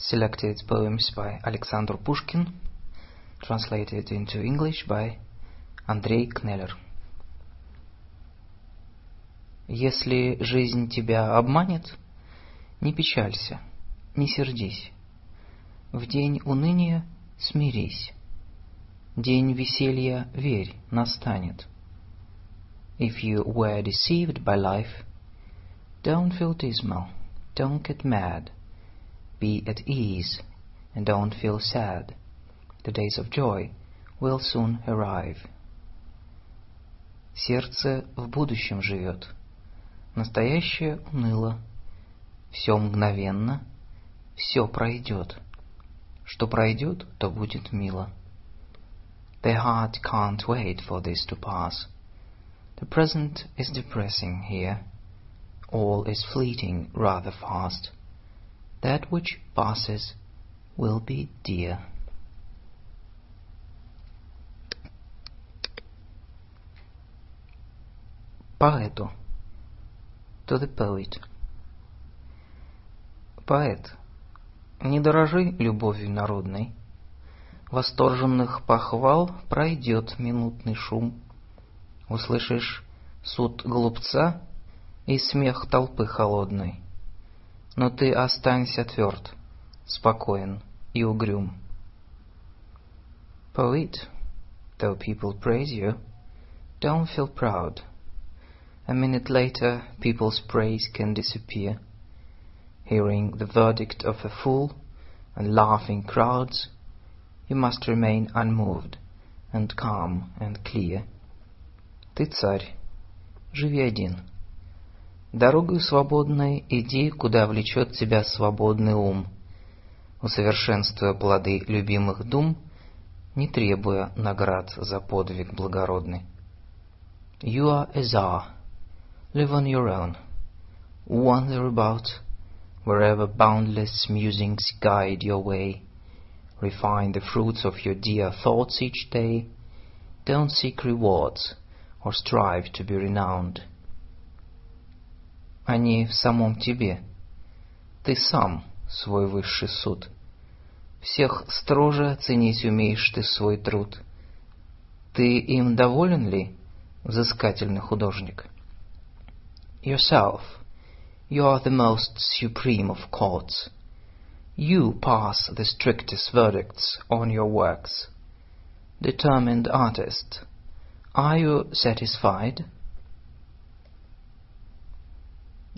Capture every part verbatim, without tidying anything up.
Selected poems by Alexander Pushkin, translated into English by Andrei Kneller. Если жизнь тебя обманет, не печалься, не сердись. В день уныния смирись. День веселья, верь, настанет. If you were deceived by life, don't feel dismal, don't get mad. Be at ease and don't feel sad. The days of joy will soon arrive. Сердце в будущем живет. Настоящее уныло. Все мгновенно, все пройдет. Что пройдет, то будет мило. The heart can't wait for this to pass. The present is depressing here. All is fleeting rather fast. That which passes will be dear. Поэту. To the poet. Поэт, не дорожи любовью народной. Восторженных похвал пройдет минутный шум. Услышишь суд глупца и смех толпы холодной. Но ты останься тверд, спокоен и угрюм. Poet, though people praise you, don't feel proud. A minute later, people's praise can disappear. Hearing the verdict of a fool and laughing crowds, you must remain unmoved and calm and clear. Ты царь, живи один. Дорогою свободной иди, куда влечет тебя свободный ум, усовершенствуя плоды любимых дум, не требуя наград за подвиг благородный. You are a czar, live on your own, wander about, wherever boundless musings guide your way, refine the fruits of your dear thoughts each day, don't seek rewards or strive to be renowned. Они в самом тебе. Ты сам свой высший суд. Всех строже оценить умеешь ты свой труд. Ты им доволен ли, взыскательный художник? Yourself, you are the most supreme of courts. You pass the strictest verdicts on your works. Determined artist, are you satisfied?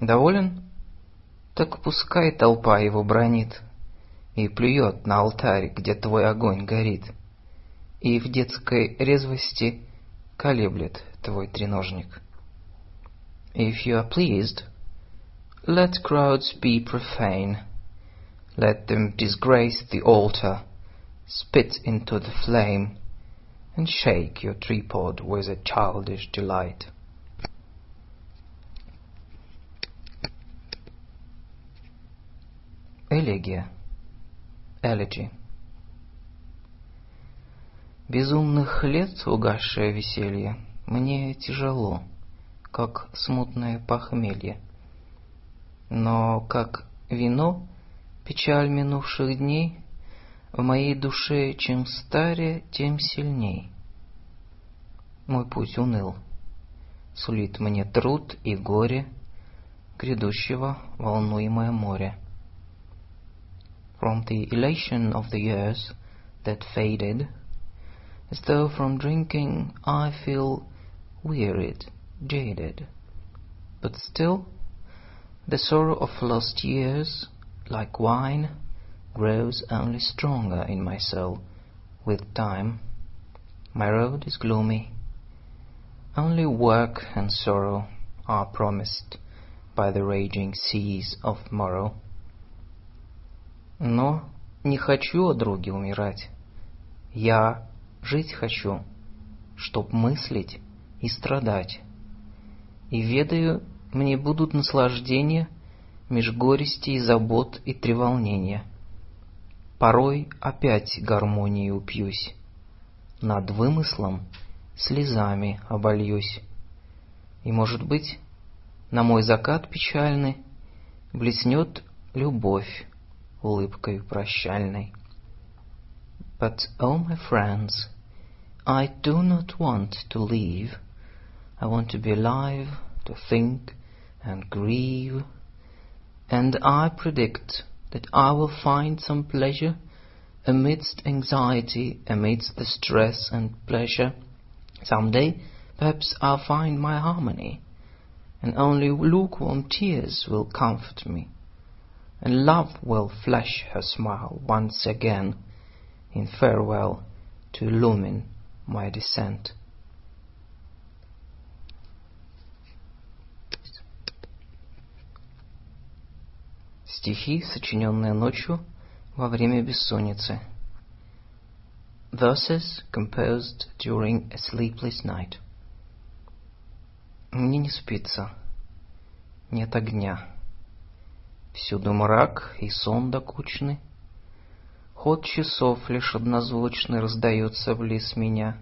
Доволен? Так пускай толпа его бранит и плюет на алтарь, где твой огонь горит, и в детской резвости колеблет твой треножник. If you are pleased, let crowds be profane, let them disgrace the altar, spit into the flame, and shake your tripod with a childish delight. Элегия. Elegy. Безумных лет угасшее веселье мне тяжело, как смутное похмелье. Но как вино, печаль минувших дней, в моей душе чем старе, тем сильней. Мой путь уныл, сулит мне труд и горе грядущего волнуемое море. From the elation of the years that faded, as though from drinking I feel wearied, jaded. But still, the sorrow of lost years, like wine, grows only stronger in my soul with time. My road is gloomy. Only work and sorrow are promised by the raging seas of morrow. Но не хочу о друге умирать. Я жить хочу, чтоб мыслить и страдать. И ведаю, мне будут наслаждения меж горести и забот и треволнения. Порой опять гармонией упьюсь, над вымыслом слезами обольюсь. И, может быть, на мой закат печальный блеснет любовь улыбкой прощальной. But, oh my friends, I do not want to leave. I want to be alive, to think and grieve. And I predict that I will find some pleasure amidst anxiety, amidst the stress and pleasure. Someday, perhaps I'll find my harmony, and only lukewarm tears will comfort me, and love will flash her smile once again in farewell to illumine my descent. Стихи, сочиненные ночью во время бессонницы. Verses composed during a sleepless night. Мне не спится. Нет огня. Всюду мрак и сон докучный. Ход часов лишь однозвучный раздается близ меня.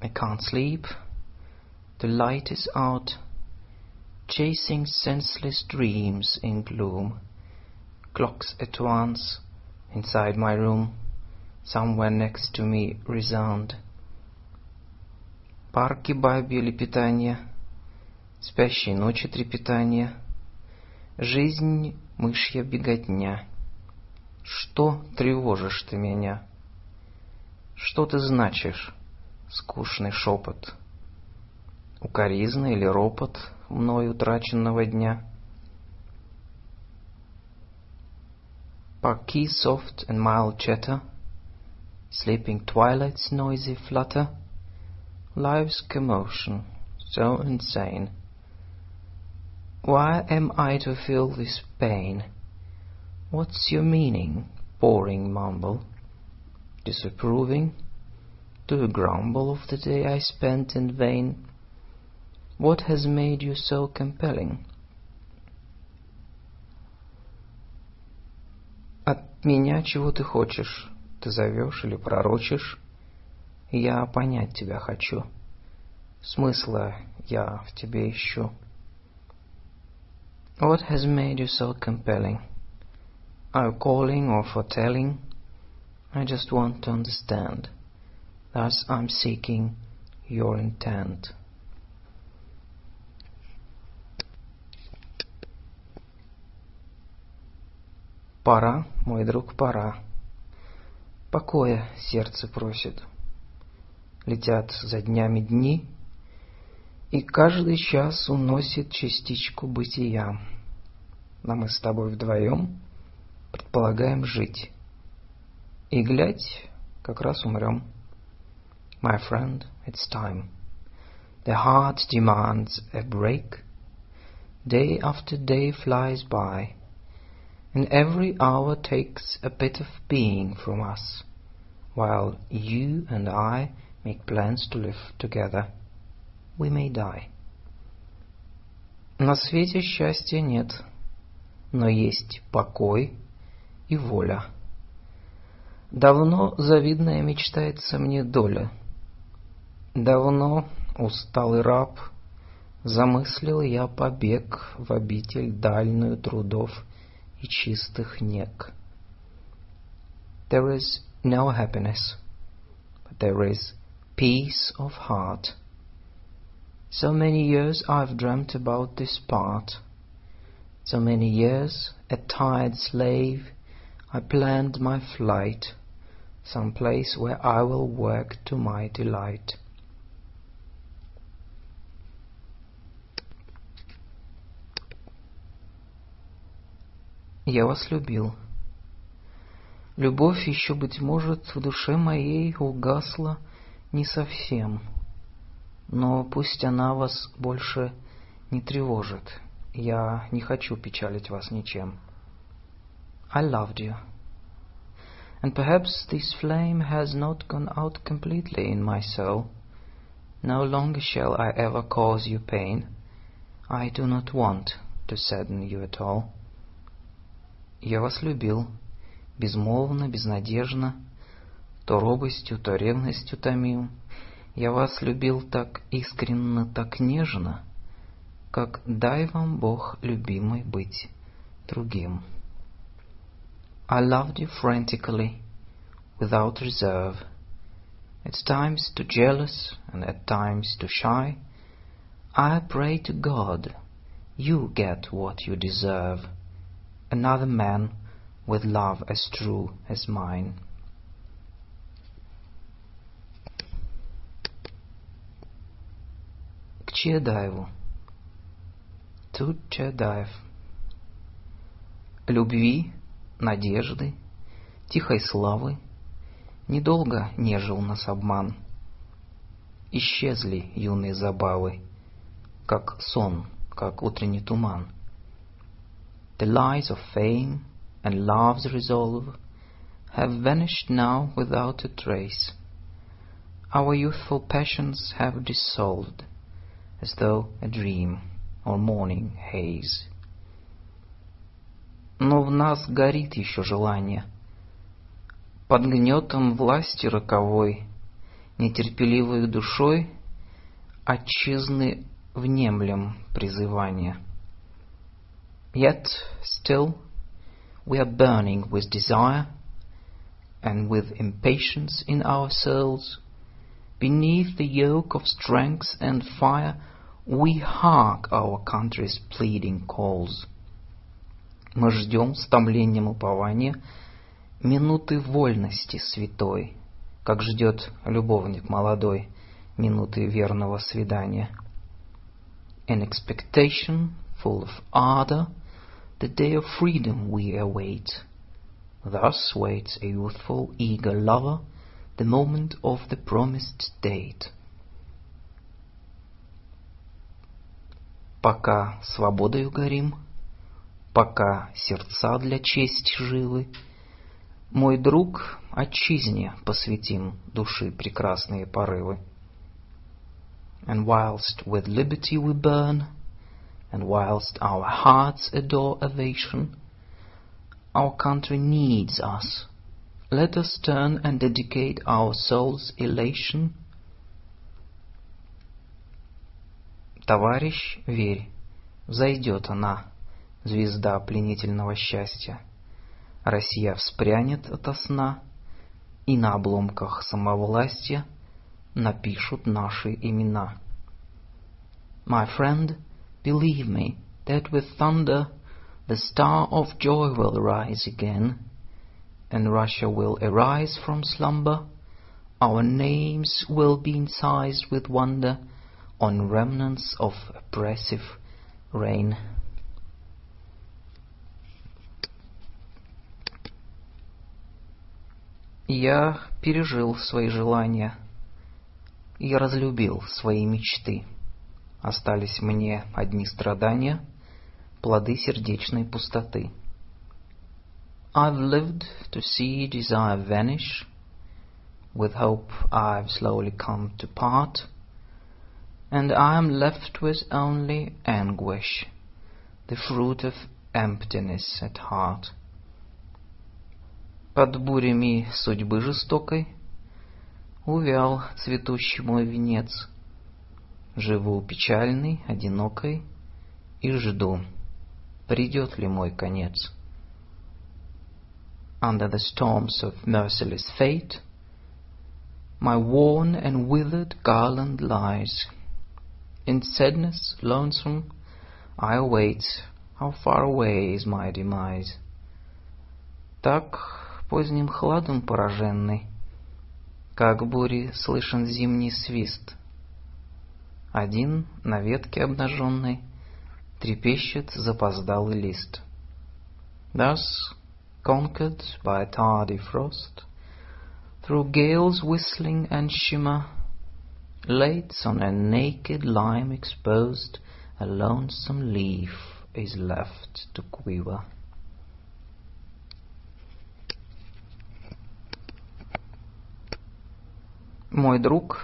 I can't sleep. The light is out. Chasing senseless dreams in gloom. Clocks at once inside my room. Somewhere next to me resound. Парки бабье лепетание, спящие ночи трепетание, жизнь мышья беготня. Что тревожишь ты меня? Что ты значишь, скучный шепот? Укоризна или ропот мною утраченного дня? Parquet soft and mild chatter, sleeping twilight's noisy flutter. Life's commotion, so insane. Why am I to feel this pain? What's your meaning, boring mumble? Disapproving? Do you grumble of the day I spent in vain? What has made you so compelling? От меня чего ты хочешь? Ты зовешь или пророчишь? Я понять тебя хочу. Смысла я в тебе ищу. What has made you so compelling? Are you calling or foretelling? I just want to understand. Thus I'm seeking your intent. Пора, мой друг, пора. Покоя сердце просит. Летят за днями дни, и каждый час уносит частичку бытия. Но мы с тобой вдвоем предполагаем жить. И, глядь, как раз умрем. My friend, it's time. The heart demands a break. Day after day flies by, and every hour takes a bit of being from us, while you and I make plans to live together. We may die. На свете счастья нет, но есть покой и воля. Давно завидная мечтается мне доля. Давно, усталый раб, замыслил я побег в обитель дальную трудов и чистых нег. There is no happiness, but there is peace of heart. So many years I've dreamt about this part. So many years, a tired slave, I planned my flight, some place where I will work to my delight. Я вас любил. Любовь еще, быть может, в душе моей угасла не совсем, но пусть она вас больше не тревожит. Я не хочу печалить вас ничем. I loved you. And perhaps this flame has not gone out completely in my soul. No longer shall I ever cause you pain. I do not want to sadden you at all. Я вас любил, безмолвно, безнадежно, то робостью, то ревностью томим. Я вас любил так искренно, так нежно, как дай вам Бог, любимый, быть другим. I loved you frantically, without reserve, at times too jealous and at times too shy. I pray to God, you get what you deserve, another man with love as true as mine. К Чаадаеву. Тут Чаадаев. Любви, надежды, тихой славы недолго нежил нас обман. Исчезли юные забавы, как сон, как утренний туман. The lies of fame and love's resolve have vanished now without a trace. Our youthful passions have dissolved, as though a dream or morning haze. Но в нас горит еще желание. Под гнетом власти роковой, нетерпеливой душой, отчизны внемлем призывание. Yet, still, we are burning with desire, and with impatience in our souls, beneath the yoke of strength and fire, we hark our country's pleading calls. Мы ждем с томлением упования минуты вольности святой, как ждет любовник молодой минуты верного свидания. In expectation, full of ardor, the day of freedom we await. Thus waits a youthful, eager lover, the moment of the promised date. Пока свободою горим, пока сердца для чести живы, мой друг, отчизне посвятим души прекрасные порывы. And whilst with liberty we burn, and whilst our hearts adore ovation, our country needs us. Let us turn and dedicate our soul's elation. Товарищ, верь, взойдет она, звезда пленительного счастья. Россия вспрянет ото сна, и на обломках самовластия напишут наши имена. My friend, believe me, that with thunder the star of joy will rise again, and Russia will arise from slumber, our names will be incised with wonder on remnants of oppressive reign. Я пережил свои желания, я разлюбил свои мечты. Остались мне одни страдания, плоды сердечной пустоты. I've lived to see desire vanish, with hope I've slowly come to part, and I am left with only anguish, the fruit of emptiness at heart. Под бурями судьбы жестокой увял цветущий мой венец. Живу печальный, одинокой, и жду, придет ли мой конец. Under the storms of merciless fate, my worn and withered garland lies. In sadness, lonesome, I await, how far away is my demise. Так поздним хладом пораженный, как бури слышен зимний свист. Один на ветке обнаженной трепещет запоздалый лист. Thus, conquered by a tardy frost, through gales whistling and shimmer, lates on a naked lime exposed, a lonesome leaf is left to quiver. Мой друг,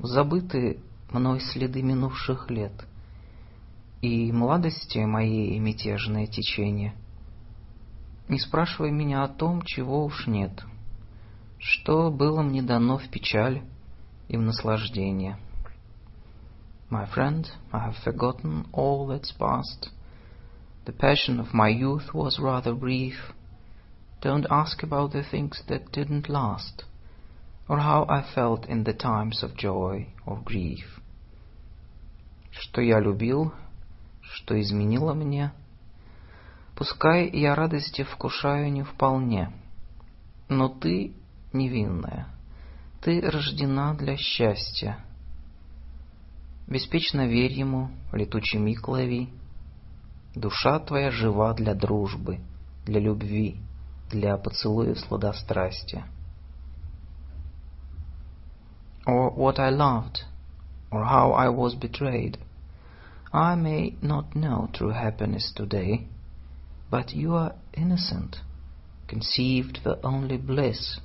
забыты мной следы минувших лет, и младости моей мятежное течение. Не спрашивай меня о том, чего уж нет, что было мне дано в печаль и в наслаждение. My friend, I have forgotten all that's past. The passion of my youth was rather brief. Don't ask about the things that didn't last, or how I felt in the times of joy or grief. Что я любил, что изменило мне, пускай я радости вкушаю не вполне, но ты невинная, ты рождена для счастья. Беспечно верь ему, летучий миг лови, душа твоя жива для дружбы, для любви, для поцелуев сладострастия. Or what I loved, or how I was betrayed, I may not know true happiness today, but you are innocent, conceived for only bliss.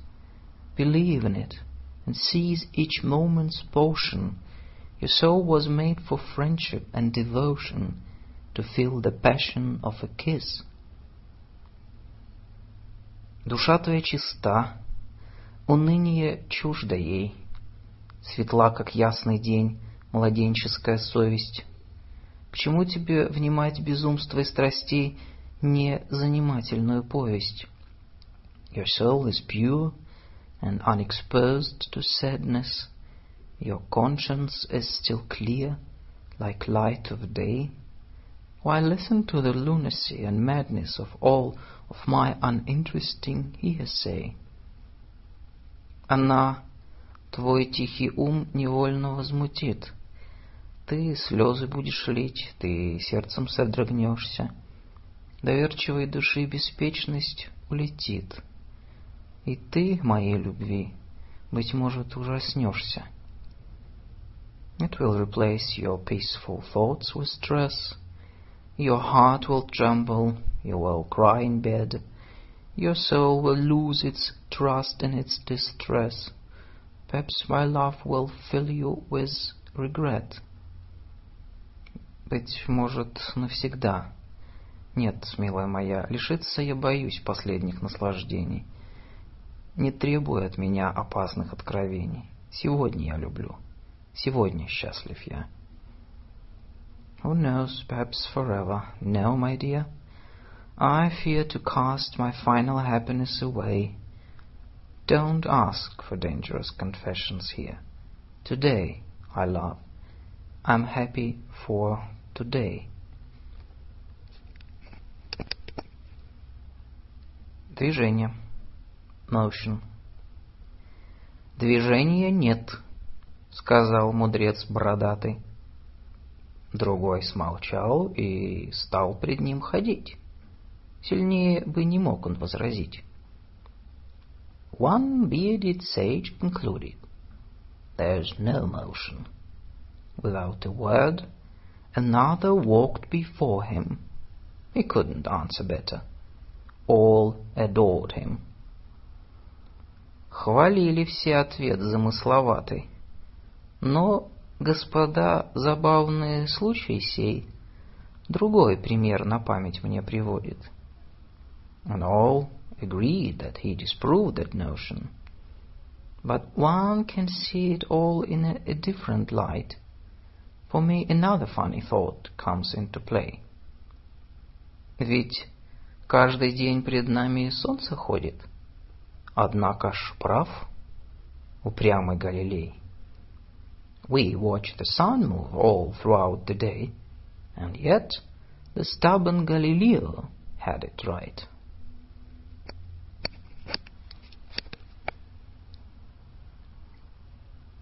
Believe in it, and seize each moment's portion. Your soul was made for friendship and devotion, to feel the passion of a kiss. Душа твоя чиста, уныние чуждо ей, светла, как ясный день, младенческая совесть. Почему тебе внимать безумство и страстей, не занимательную повесть? Your soul is pure and unexposed to sadness. Your conscience is still clear, like light of day. Why listen to the lunacy and madness of all of my uninteresting hearsay? Она, твой тихий ум невольно возмутит. Ты слезы будешь лить, ты сердцем содрогнешься. Доверчивой души беспечность улетит. И ты, моей любви, быть может, ужаснешься. It will replace your peaceful thoughts with stress. Your heart will tremble, you will cry in bed, your soul will lose its trust in its distress. Perhaps my love will fill you with regret. Быть может, навсегда. Нет, милая моя, лишиться я боюсь последних наслаждений. Не требуй от меня опасных откровений. Сегодня я люблю, сегодня счастлив я. Who knows, perhaps forever. No, my dear, I fear to cast my final happiness away. Don't ask for dangerous confessions here. Today I love. I'm happy for today. Движение. Motion. Движения нет, сказал мудрец бородатый. Другой смолчал и стал пред ним ходить. Сильнее бы не мог он возразить. One bearded sage concluded, there's no motion. Without a word, another walked before him. He couldn't answer better. All adored him. Хвалили все ответ замысловатый, но... Господа, забавные случаи сей другой пример на память мне приводит. And all agreed that he disproved that notion. But one can see it all in a, a different light. For me another funny thought comes into play. Ведь каждый день пред нами солнце ходит, однако ж прав упрямый Галилей. We watch the sun move all throughout the day, and yet the stubborn Galileo had it right.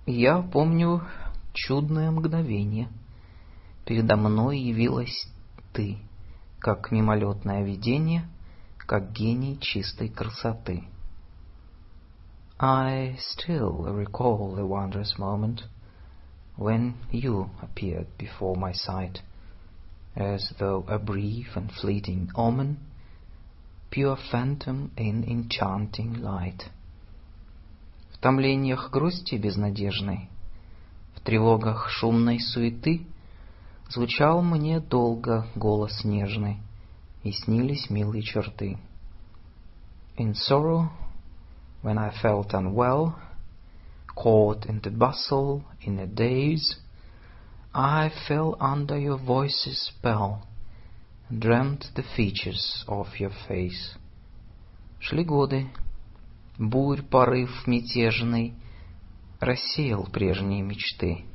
Я помню чудное мгновение. Передо мной явилась ты, как мимолетное видение, как гений чистой красоты. I still recall the wondrous moment when you appeared before my sight, as though a brief and fleeting omen, pure phantom in enchanting light. В томлениях грусти безнадежной, в тревогах шумной суеты звучал мне долго голос нежный, и снились милые черты. In sorrow, when I felt unwell, caught in the bustle, in a daze, I fell under your voice's spell and dreamt the features of your face. Шли годы. Бурь, порыв мятежный рассеял прежние мечты.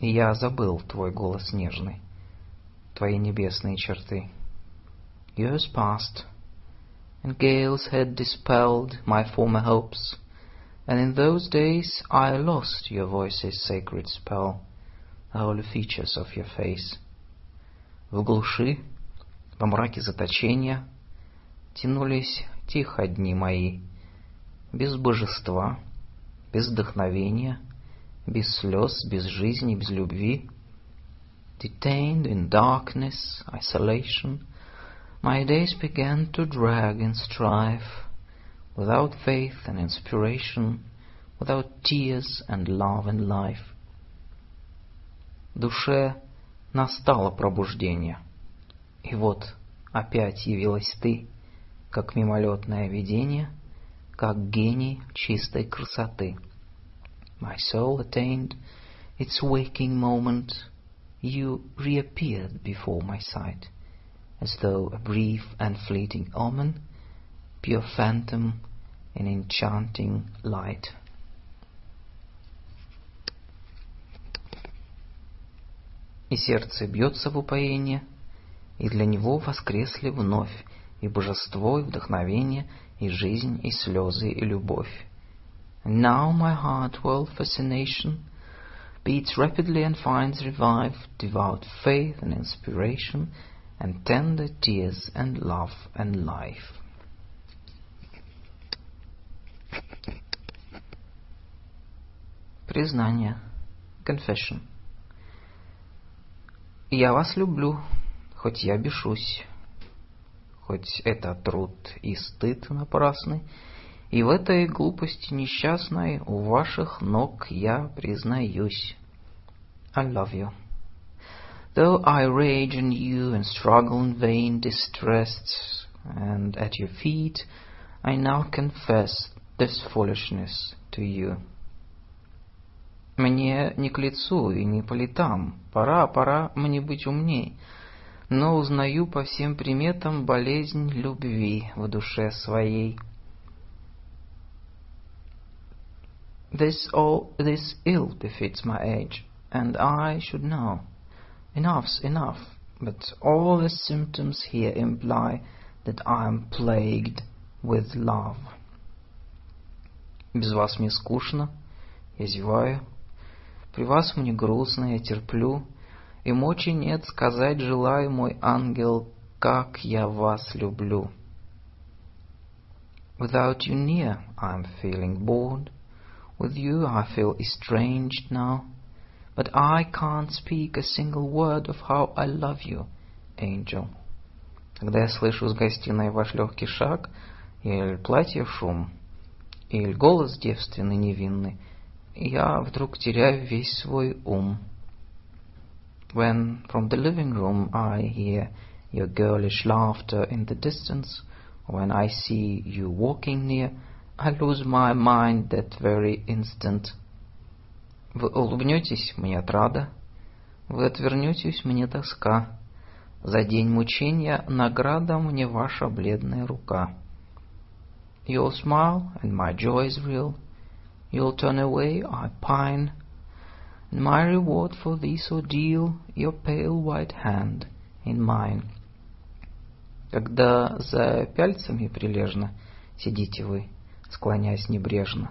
И я забыл твой голос нежный, твои небесные черты. Years passed, and gales had dispelled my former hopes, and in those days I lost your voice's sacred spell, the holy features of your face. В глуши, во мраке заточения, тянулись тихо дни мои, без божества, без вдохновения, без слез, без жизни, без любви. Detained in darkness, isolation, my days began to drag and strive, without faith and inspiration, without tears and love and life. Душе настало пробуждение, и вот опять явилась ты, как мимолетное видение, как гений чистой красоты. My soul attained its waking moment. You reappeared before my sight, as though a brief and fleeting omen, pure phantom in enchanting light. И сердце бьется в упоении, и для него воскресли вновь и божество, и вдохновение, и жизнь, и слезы, и любовь. And now my heart, world fascination, beats rapidly and finds revive, devout faith and inspiration, and tender tears and love and life. Признание. Confession. Я вас люблю, хоть я бешусь. Хоть это труд и стыд напрасный, и в этой глупости несчастной у ваших ног я признаюсь. I love you. Though I rage on you and struggle in vain, distressed, and at your feet, I now confess this foolishness to you. Мне не к лицу и не по летам, пора, пора мне быть умней. Но узнаю по всем приметам болезнь любви в душе своей. This all, this ill befits my age, and I should know. Enough's enough, but all the symptoms here imply that I am plagued with love. Без вас мне скучно, я зеваю. При вас мне грустно, я терплю. И мочи нет сказать желаю, мой ангел, как я вас люблю. Without you near, I am feeling bored. With you I feel estranged now. But I can't speak a single word of how I love you, angel. Когда я слышу с гостиной ваш легкий шаг, или платье шум, или голос девственный невинный, я вдруг теряю весь свой ум. When from the living room I hear your girlish laughter in the distance, when I see you walking near, I lose my mind that very instant. Вы улыбнетесь, мне отрада, вы отвернетесь, мне тоска. За день мучения награда мне ваша бледная рука. You'll smile, and my joy is real. You'll turn away, I pine. And my reward for this ordeal, your pale white hand in mine. Когда за пяльцами прилежно сидите вы, склонясь небрежно,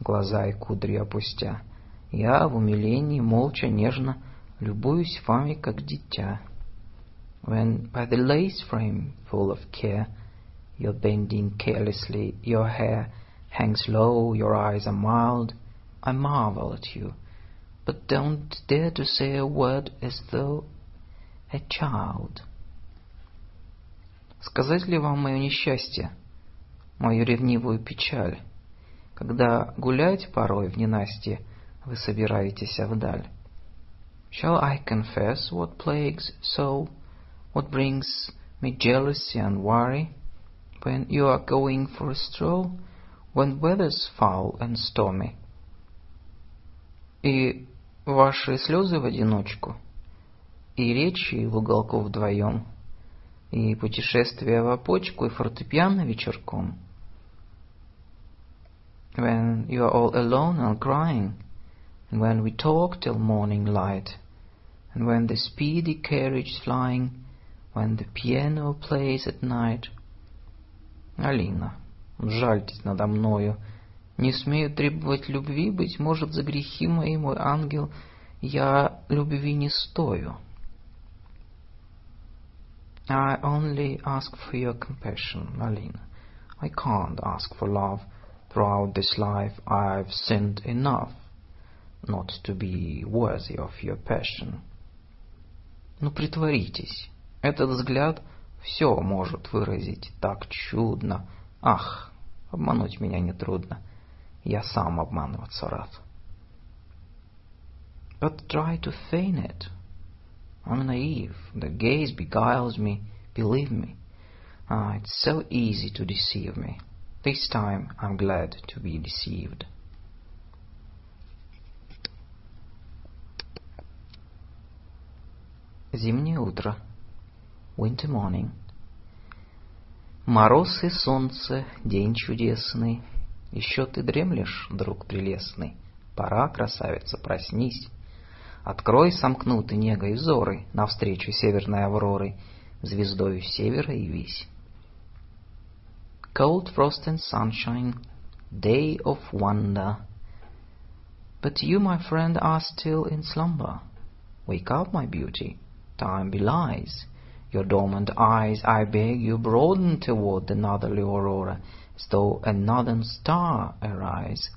глаза и кудри опустя, я в умилении молча нежно любуюсь вами, как дитя. When by the lace frame full of care, you're bending carelessly, your hair hangs low, your eyes are mild, I marvel at you. But don't dare to say a word as though a child. Сказать ли вам мое несчастье, мою ревнивую печаль, когда гулять порой в ненастье вы собираетесь вдаль? Shall I confess what plagues so, what brings me jealousy and worry, when you are going for a stroll, when weather's foul and stormy? И ваши слезы в одиночку, и речи в уголку вдвоем, и путешествия в опочку, и фортепиано вечерком, when you are all alone and crying, and when we talk till morning light, and when the speedy carriage is flying, when the piano plays at night. Алина, жальтесь надо мною. Не смею требовать любви, быть может, за грехи мои, мой ангел, я любви не стою. I only ask for your compassion, Alina. I can't ask for love. Throughout this life I've sinned enough not to be worthy of your passion. Ну, притворитесь. Этот взгляд все может выразить так чудно. Ах, обмануть меня нетрудно. Я сам обманываться рад. But try to feign it. I'm naive. The gaze beguiles me. Believe me. Ah, it's so easy to deceive me. This time I'm glad to be deceived. Зимнее утро. Winter morning. Мороз и солнце, день чудесный. Еще ты дремлешь, друг прелестный. Пора, красавица, проснись. Открой сомкнуты негой взоры навстречу северной авроры, звездою севера явись. Cold frost and sunshine, day of wonder. But you, my friend, are still in slumber. Wake up, my beauty, time belies. Your dormant eyes, I beg you, broaden toward the northerly aurora, as though a northern star arise.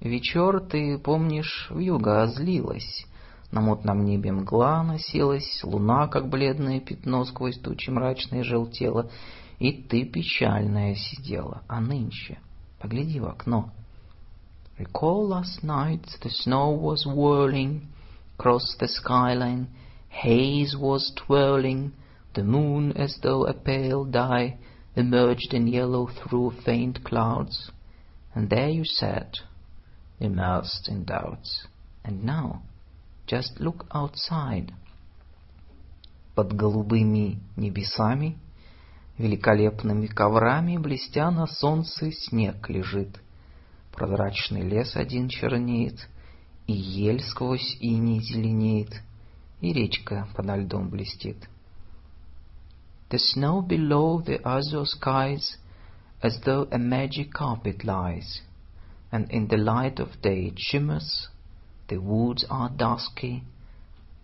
Вечер, ты помнишь, вьюга озлилась, на мутном небе мгла носилась, луна, как бледное пятно, сквозь тучи мрачные желтела, и ты печальная сидела, а нынче, погляди в окно. Recall last night, the snow was whirling across the skyline, haze was twirling, the moon, as though a pale dye, emerged in yellow through faint clouds, and there you sat, immersed in doubts. And now, just look outside. Под голубыми небесами, великолепными коврами, блестя на солнце, снег лежит. Прозрачный лес один чернеет, и ель сквозь иней зеленеет, и речка подо льдом блестит. The snow below the azure skies, as though a magic carpet lies, and in the light of day it shimmers, the woods are dusky,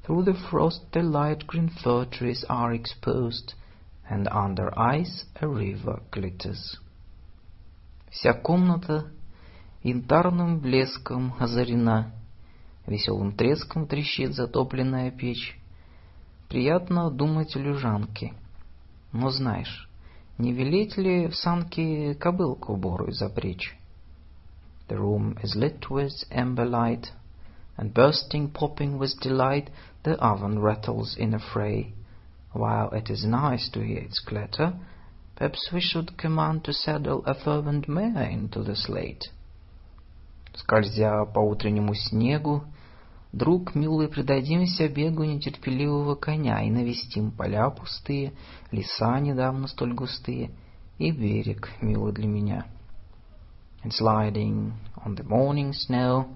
through the frost the light green fir trees are exposed, and under ice a river glitters. Вся комната янтарным блеском озарена, веселым треском трещит затопленная печь. Приятно думать о лежанке. Но знаешь, не велеть ли в санке кобылку бору запречь? The room is lit with amber light, and bursting, popping with delight, the oven rattles in a fray. While it is nice to hear its clatter, perhaps we should command to saddle a fervent mare into the slate. Скользя по утреннему снегу, друг, милый, предадимся бегу нетерпеливого коня и навестим поля пустые, леса недавно столь густые, и берег, милый для меня. And sliding on the morning snow,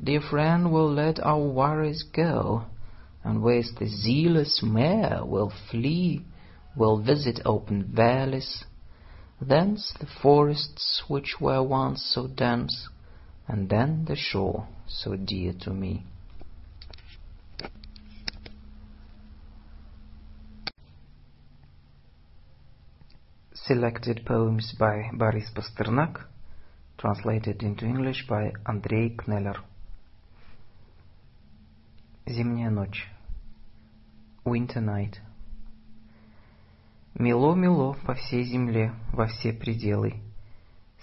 dear friend, we'll let our worries go, and with the zealous mare we'll flee, we'll visit open valleys, thence the forests which were once so dense, and then the shore so dear to me. Selected poems by Boris Pasternak, translated into English by Andrei Kneller. Зимняя ночь. Winter night. Мело-мело по всей земле, во все пределы.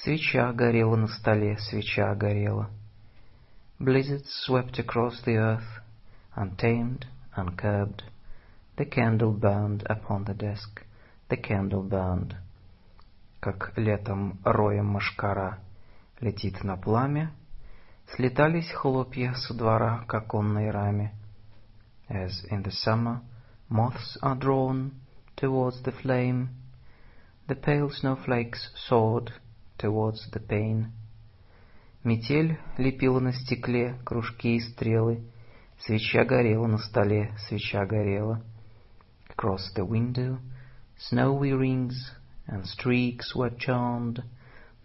Свеча горела на столе, свеча горела. Blizzards swept across the earth, untamed, uncurbed. The candle burned upon the desk, the candle burned. Как летом роем мошкара летит на пламя, слетались хлопья с двора к оконной раме. As in the summer, moths are drawn towards the flame, the pale snowflakes soared towards the pane, Метель лепила на стекле кружки и стрелы. Свеча горела на столе, свеча горела. Across the window, snowy rings and streaks were charmed.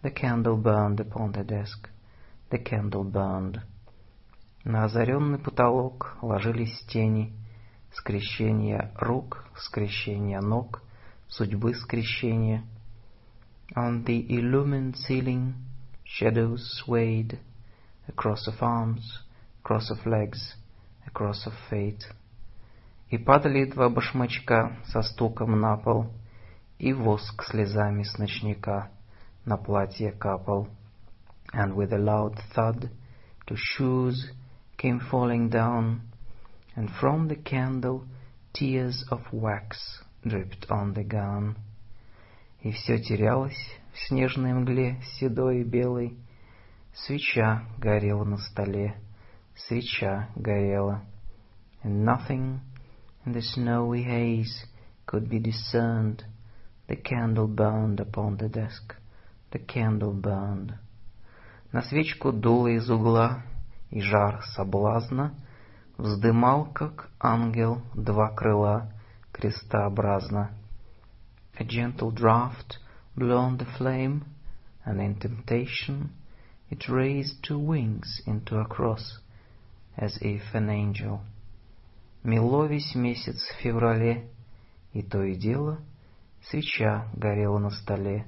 The candle burned upon the desk. The candle burned. На озаренный потолок ложились тени. Скрещение рук, скрещение ног, судьбы скрещения. On the illumined ceiling, shadows swayed, a cross of arms, a cross of legs, a cross of fate. И падали два башмачка со стуком на пол, и воск слезами с ночника на платье капал. And with a loud thud, two shoes came falling down, and from the candle tears of wax dripped on the gown. И все терялось в снежной мгле седой и белой. Свеча горела на столе, свеча горела. And nothing in the snowy haze could be discerned. The candle burned upon the desk. The candle burned. На свечку дуло из угла, и жар соблазна вздымал, как ангел, два крыла крестообразно. A gentle draft blew on the flame, and in temptation it raised two wings into a cross, as if an angel. Мело весь месяц в феврале, и то и дело свеча горела на столе,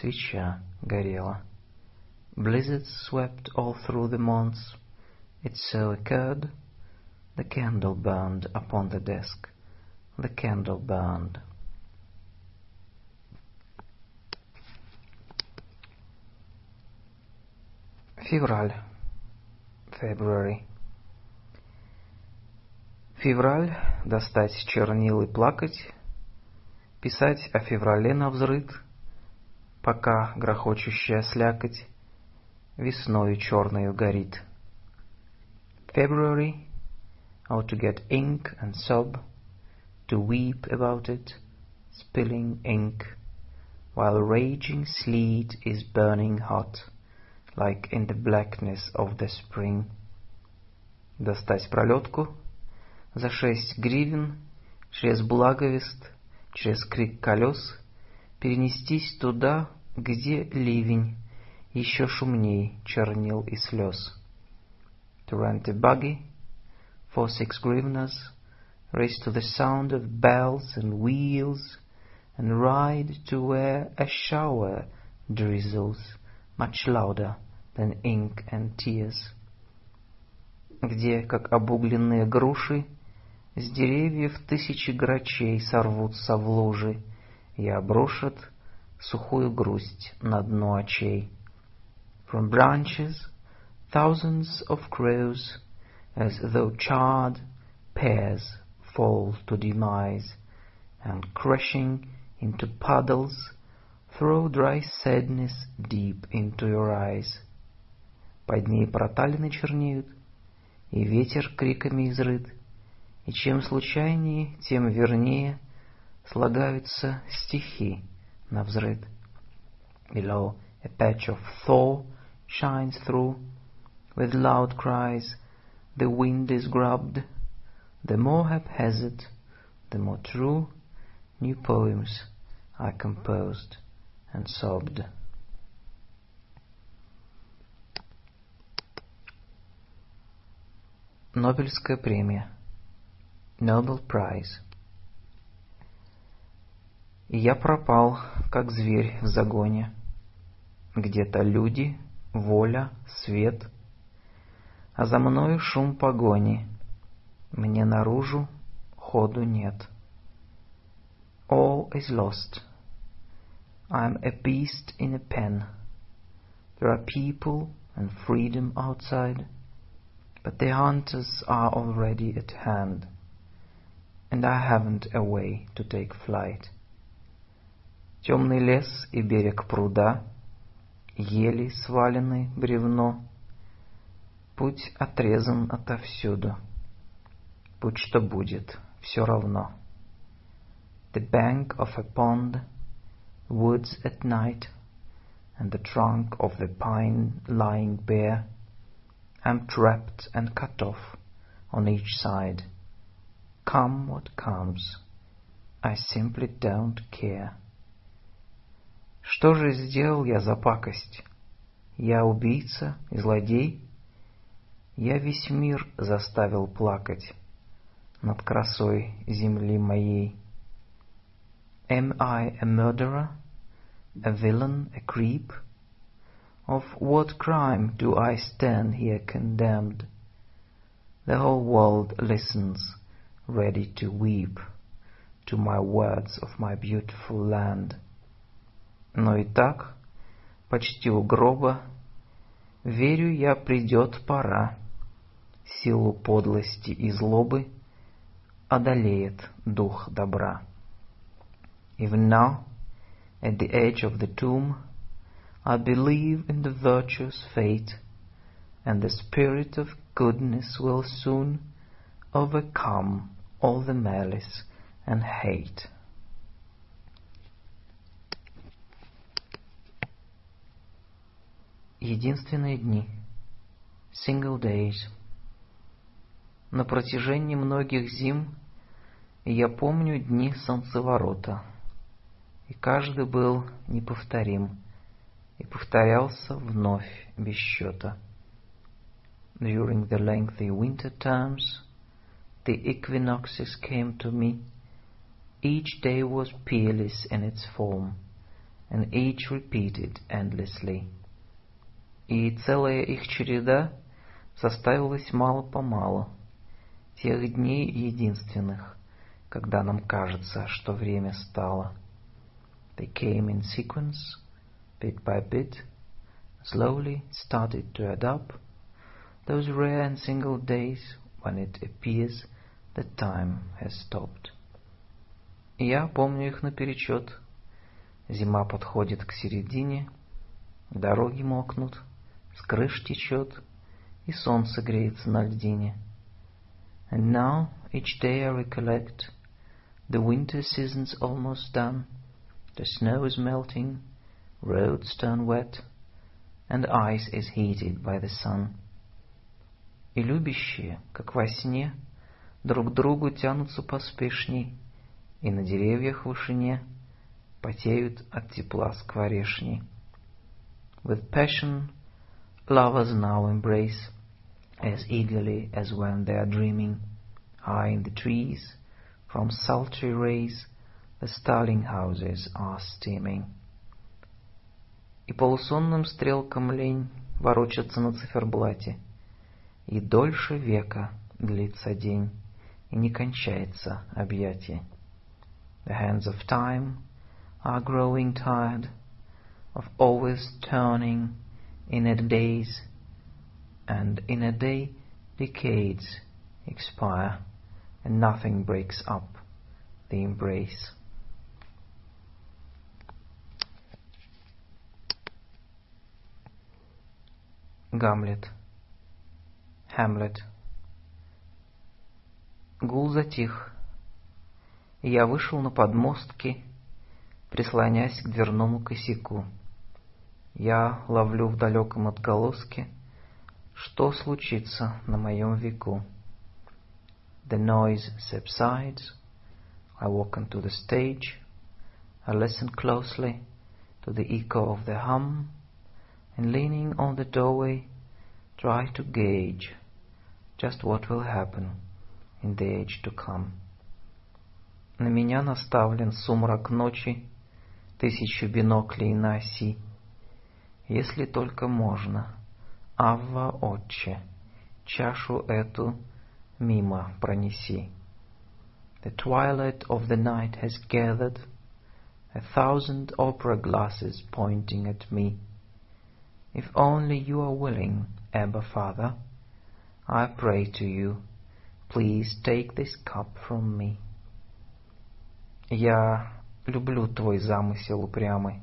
свеча горела. Blizzards swept all through the months, it so occurred, the candle burned upon the desk, the candle burned. Февраль. February. Февраль. Достать чернил и плакать. Писать о феврале навзрыд, пока грохочущая слякоть весною черною горит. February. How to get ink and sob, to weep about it, spilling ink, while raging sleet is burning hot, like in the blackness of the spring. Достать пролетку за шесть гривен через благовест, через крик колес, перенестись туда, где ливень еще шумней чернил и слез. To rent a buggy for six griveners, race to the sound of bells and wheels, and ride to where a shower drizzles much louder than ink and tears. Где, как обугленные груши, с деревьев тысячи грачей сорвутся в лужи и обрушат сухую грусть на дно очей. From branches, thousands of crows, as though charred pears, fall to demise, and crashing into puddles, throw dry sadness deep into your eyes. Под ней проталины чернеют, и ветер криками изрыт, и чем случайнее, тем вернее слагаются стихи на взрыд. Below, a patch of thaw shines through, with loud cries, the wind is grubbed, the more haphazard, the more true, new poems are composed and sobbed. Нобелевская премия. Nobel Prize. И я пропал, как зверь в загоне. Где-то люди, воля, свет, а за мною шум погони. Мне наружу ходу нет. All is lost. I'm a beast in a pen. There are people and freedom outside, but the hunters are already at hand, and I haven't a way to take flight. Темный лес и берег пруда, ели свалены бревно, путь отрезан отовсюду, будь что будет, все равно. The bank of a pond, woods at night, and the trunk of the pine lying bare, am trapped and cut off on each side. Come what comes, I simply don't care. Что же сделал я за пакость? Я убийца и злодей? Я весь мир заставил плакать над красой земли моей. Am I a murderer? A villain? A creep? Of what crime do I stand here condemned? The whole world listens, ready to weep, to my words of my beautiful land. Но и так, почти у гроба, верю я, придет пора, силу подлости и злобы одолеет дух добра. Even now, at the edge of the tomb, I believe in the virtuous fate, and the spirit of goodness will soon overcome all the malice and hate. Единственные дни. Single days. На протяжении многих зим я помню дни солнцеворота, и каждый был неповторим и повторялся вновь без счета. During the lengthy winter times, the equinoxes came to me. Each day was peerless in its form, and each repeated endlessly. И целая их череда составилась мало-помалу, тех дней единственных, когда нам кажется, что время стало. They came in sequence, bit by bit, slowly started to add up, those rare and single days when it appears that time has stopped. Я помню их наперечет. Зима подходит к середине, дороги мокнут, с крыш течет, и солнце греется на льдине. And now each day I recollect, the winter season's almost done. The snow is melting, roads turn wet, and ice is heated by the sun. И любящие, как во сне, друг к другу тянутся поспешней, и на деревьях в вышине потеют от тепла скворешни. With passion, lovers now embrace, as eagerly as when they are dreaming. High in the trees, from sultry rays, the starling houses are steaming. И полусонным стрелкам лень ворочаться на циферблате, и дольше века длится день, и не кончается объятие. The hands of time are growing tired of always turning in a days, and in a day decades expire, and nothing breaks up the embrace. Гамлет. Hamlet. Гул затих, и я вышел на подмостки, прислонясь к дверному косяку. Я ловлю в далеком отголоске, что случится на моем веку. The noise subsides. I walk onto the stage. I listen closely to the echo of the hum, and leaning on the doorway, try to gauge just what will happen in the age to come. На меня наставлен сумрак ночи, тысячу биноклей на оси. Если только можно, Авва, Отче, чашу эту мимо пронеси. The twilight of the night has gathered, a thousand opera glasses pointing at me. If only you are willing, Abba Father, I pray to you, please take this cup from me. Я люблю твой замысел упрямый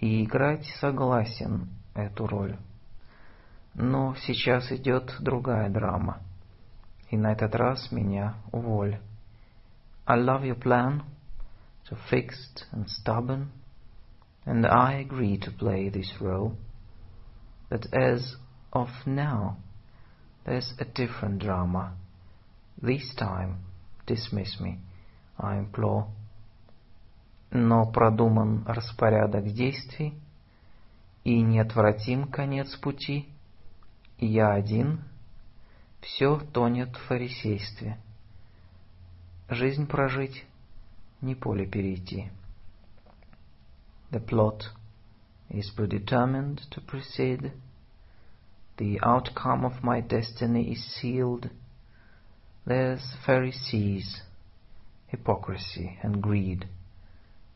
и играть согласен эту роль. Но сейчас идет другая драма, и на этот раз меня уволь. I love your plan, so fixed and stubborn, and I agree to play this role. But as of now, there's a different drama. This time, dismiss me, I implore. Но продуман распорядок действий, и неотвратим конец пути. Я один, все тонет в фарисействе. Жизнь прожить, не поле перейти. The plot is predetermined to proceed. The outcome of my destiny is sealed. There's Pharisees, hypocrisy and greed,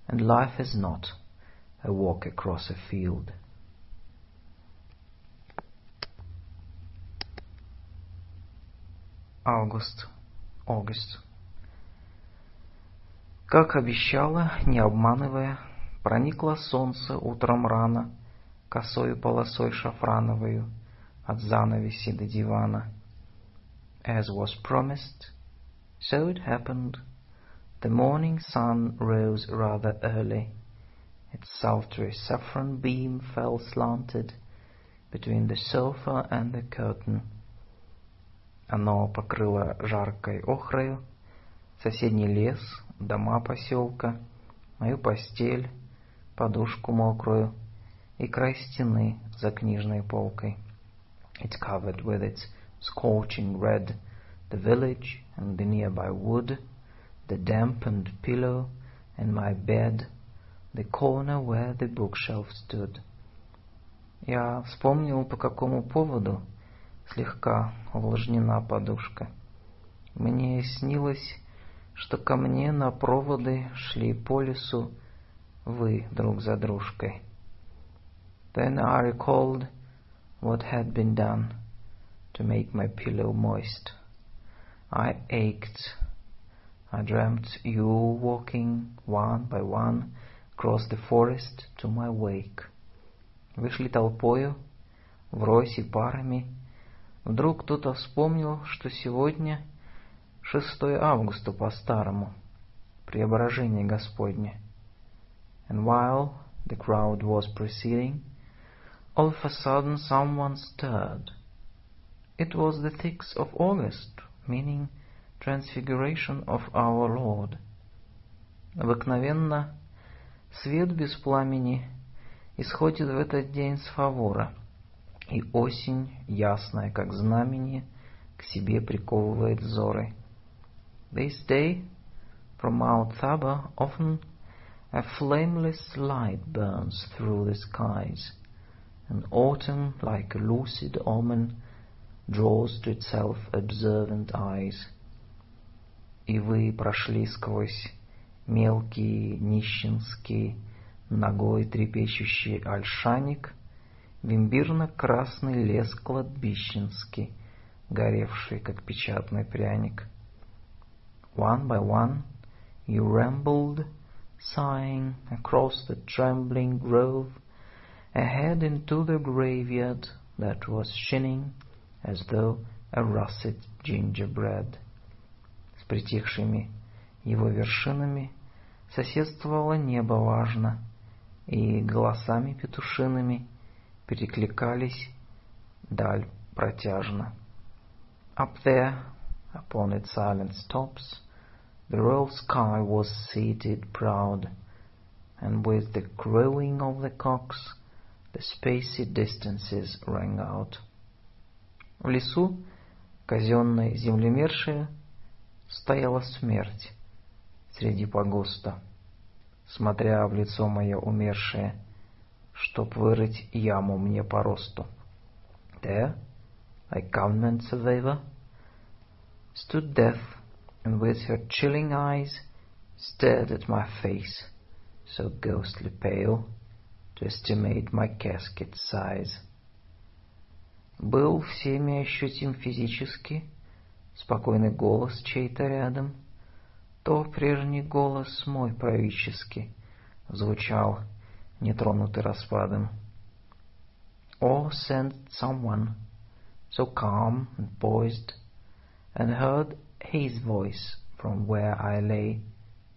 and life is not a walk across a field. Август. August. Как обещала, не обманывая, проникло солнце утром рано, косою полосой шафрановою от занавеси до дивана. As was promised, so it happened. The morning sun rose rather early. Its sultry saffron beam fell slanted between the sofa and the curtain. Оно покрыло жаркой охрою соседний лес, дома поселка, мою постель, подушку мокрую и край стены за книжной полкой. It covered with its scorching red the village and the nearby wood, the dampened pillow and my bed, the corner where the bookshelf stood. Я вспомнил, по какому поводу слегка увлажнена подушка. Мне снилось, что ко мне на проводы шли по лесу вы друг за дружкой. Then I recalled what had been done to make my pillow moist. I ached. I dreamt you walking one by one across the forest to my wake. Вы шли толпою, врозь и парами. Вдруг кто-то вспомнил, что сегодня шестое августа по-старому, преображение Господне. And while the crowd was proceeding, all of a sudden someone stirred. It was the sixth of August, meaning transfiguration of our Lord. Обыкновенно свет без пламени исходит в этот день с фавора, и осень, ясная как знамение, к себе приковывает взоры. This day, from Mount Thabor, often a flameless light burns through the skies, and autumn, like a lucid omen, draws to itself observant eyes. И вы прошли сквозь мелкий, нищенский, ногой трепещущий ольшаник в имбирно-красный лес кладбищенский, горевший, как печатный пряник. One by one you rambled, sighing, across the trembling grove, ahead into the graveyard that was shining as though a russet gingerbread. С притихшими его вершинами соседствовало небо важно, и голосами петушиными перекликались даль протяжно. Up there, upon its silent tops, the royal sky was seated proud, and with the crowing of the cocks, the spacey distances rang out. В лесу казенной землемерши стояла смерть среди погоста, смотря в лицо мое умершее, чтоб вырыть яму мне по росту. There, like Alexander Pushkin, stood death, and with her chilling eyes stared at my face, so ghostly pale, to estimate my casket size. Был всеми ощутим физически спокойный голос чей-то рядом, то прежний голос мой правительский звучал, нетронутый распадом. Or sensed someone so calm and poised, and heard his voice from where I lay.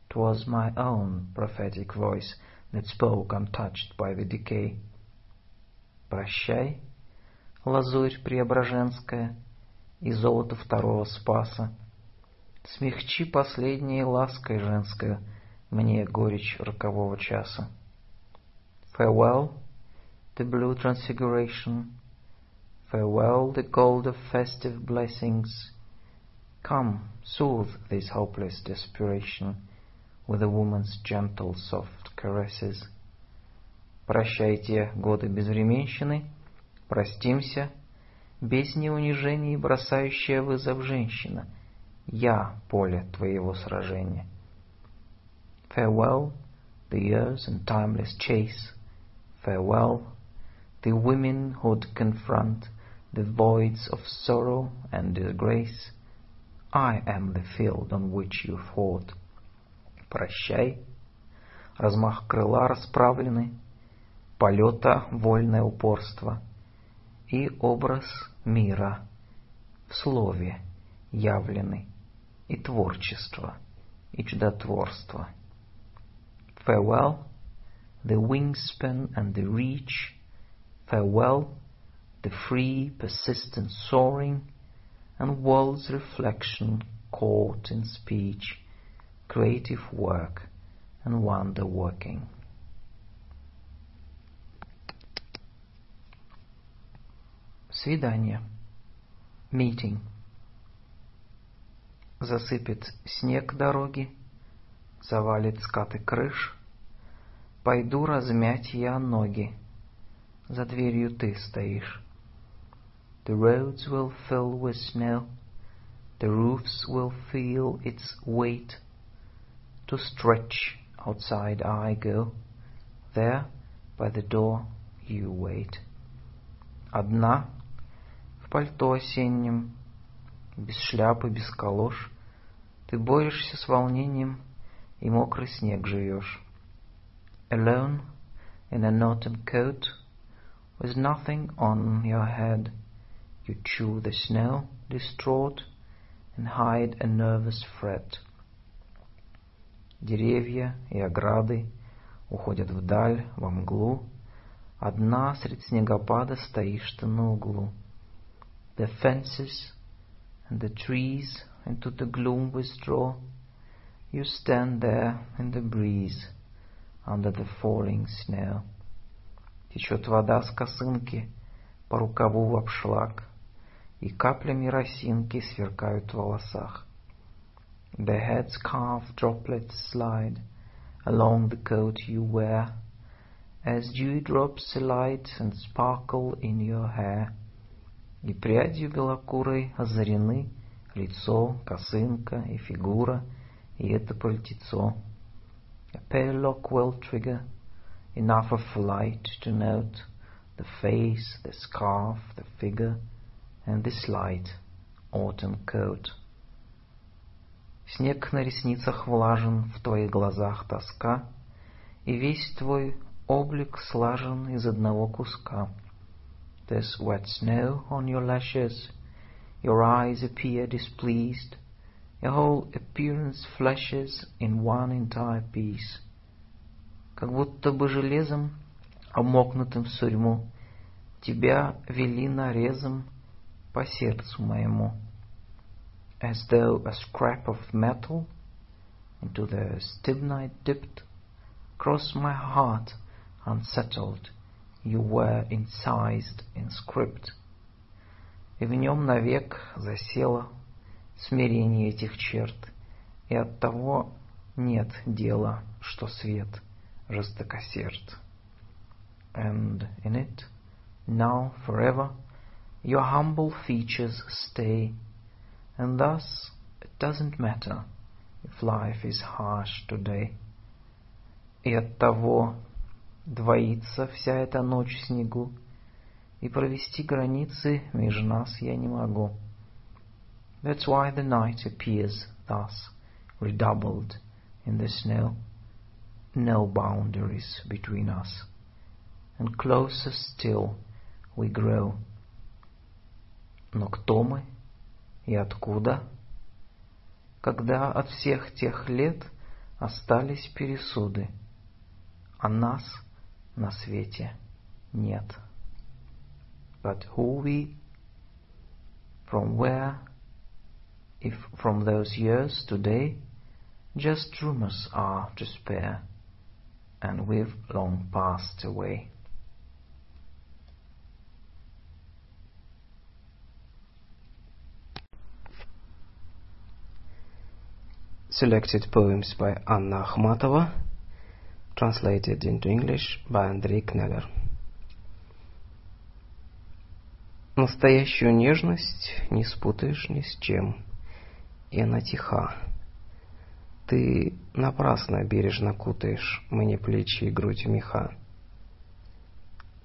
'Twas my own prophetic voice that spoke untouched by the decay. Прощай, лазурь преображенская и золото второго Спаса, смягчи последней лаской женской мне горечь рокового часа. Farewell, the blue transfiguration, farewell, the gold of festive blessings. Come, soothe this hopeless desperation with a woman's gentle, soft caresses. Прощайте, годы безвременщины, простимся, бездне унижений бросающая вызов женщина, я поле твоего сражения. Farewell, the years and timeless chase. Farewell, the women who'd confront the voids of sorrow and disgrace. I am the field on which you fought. Прощай, размах крыла расправленный, полета вольное упорство и образ мира в слове явлены и творчество, и чудотворство. Farewell, the wingspan and the reach. Farewell, the free, persistent soaring and world's reflection caught in speech, creative work and wonder-working. Свидание. Meeting. Засыпет снег дороги, завалит скаты крыш. Пойду размять я ноги, за дверью ты стоишь. The roads will fill with snow, the roofs will feel its weight. To stretch outside I go, there by the door you wait. Одна, в пальто осеннем, без шляпы, без калош, ты борешься с волнением и мокрый снег жуешь. Alone, in an autumn coat, with nothing on your head, you chew the snow, distraught, and hide a nervous fret. Деревья и ограды уходят вдаль, во мглу, одна средь снегопада стоишь ты на углу. The fences and the trees into the gloom withdraw. You stand there in the breeze, under the falling snow. Течет вода с косынки по рукаву в обшлаг, и каплями росинки сверкают в волосах. The headscarf droplets slide along the coat you wear, as dewdrops alight and sparkle in your hair. И прядью белокурой озарены лицо, косынка и фигура, и это пальтецо. A pale lock will trigger, enough of light to note the face, the scarf, the figure, and this light autumn coat. Снег на ресницах влажен, в твоих глазах тоска, и весь твой облик слажен из одного куска. There's wet snow on your lashes, your eyes appear displeased, your whole appearance flashes in one entire piece. Как будто бы железом, обмокнутым в сурьму, тебя вели нарезом по сердцу моему. As though a scrap of metal, into the stibnite dipped, crossed my heart unsettled, you were incised in script. И в нем навек засело смирение этих черт, и от того нет дела, что свет жестокосерд. And in it, now forever, your humble features stay, and thus it doesn't matter if life is harsh today. И от того двоится вся эта ночь в снегу, и провести границы между нас я не могу. That's why the night appears thus, redoubled in the snow. No boundaries between us, and closer still we grow. Но кто мы и откуда, когда от всех тех лет остались пересуды? а нас на свете нет. But who we, from where, if from those years today, just rumors are to spare, and we've long passed away. Selected poems by Anna Akhmatova, translated into English by Andrei Kneller. Настоящую нежность не спутаешь ни с чем, и она тиха. Ты напрасно бережно кутаешь мне плечи и грудь в меха.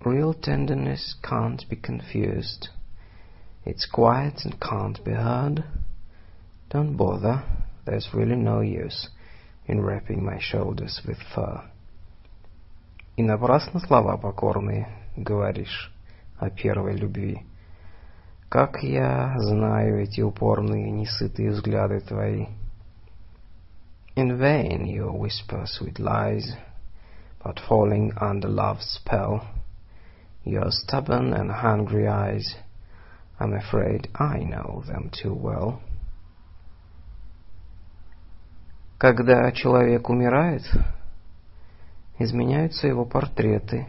Real tenderness can't be confused. It's quiet and can't be heard. Don't bother, there's really no use in wrapping my shoulders with fur. И напрасно слова покорные говоришь о первой любви. Как я знаю эти упорные, несытые взгляды твои. In vain you whisper sweet lies, but falling under love's spell, your stubborn and hungry eyes, I'm afraid I know them too well. Когда человек умирает, изменяются его портреты,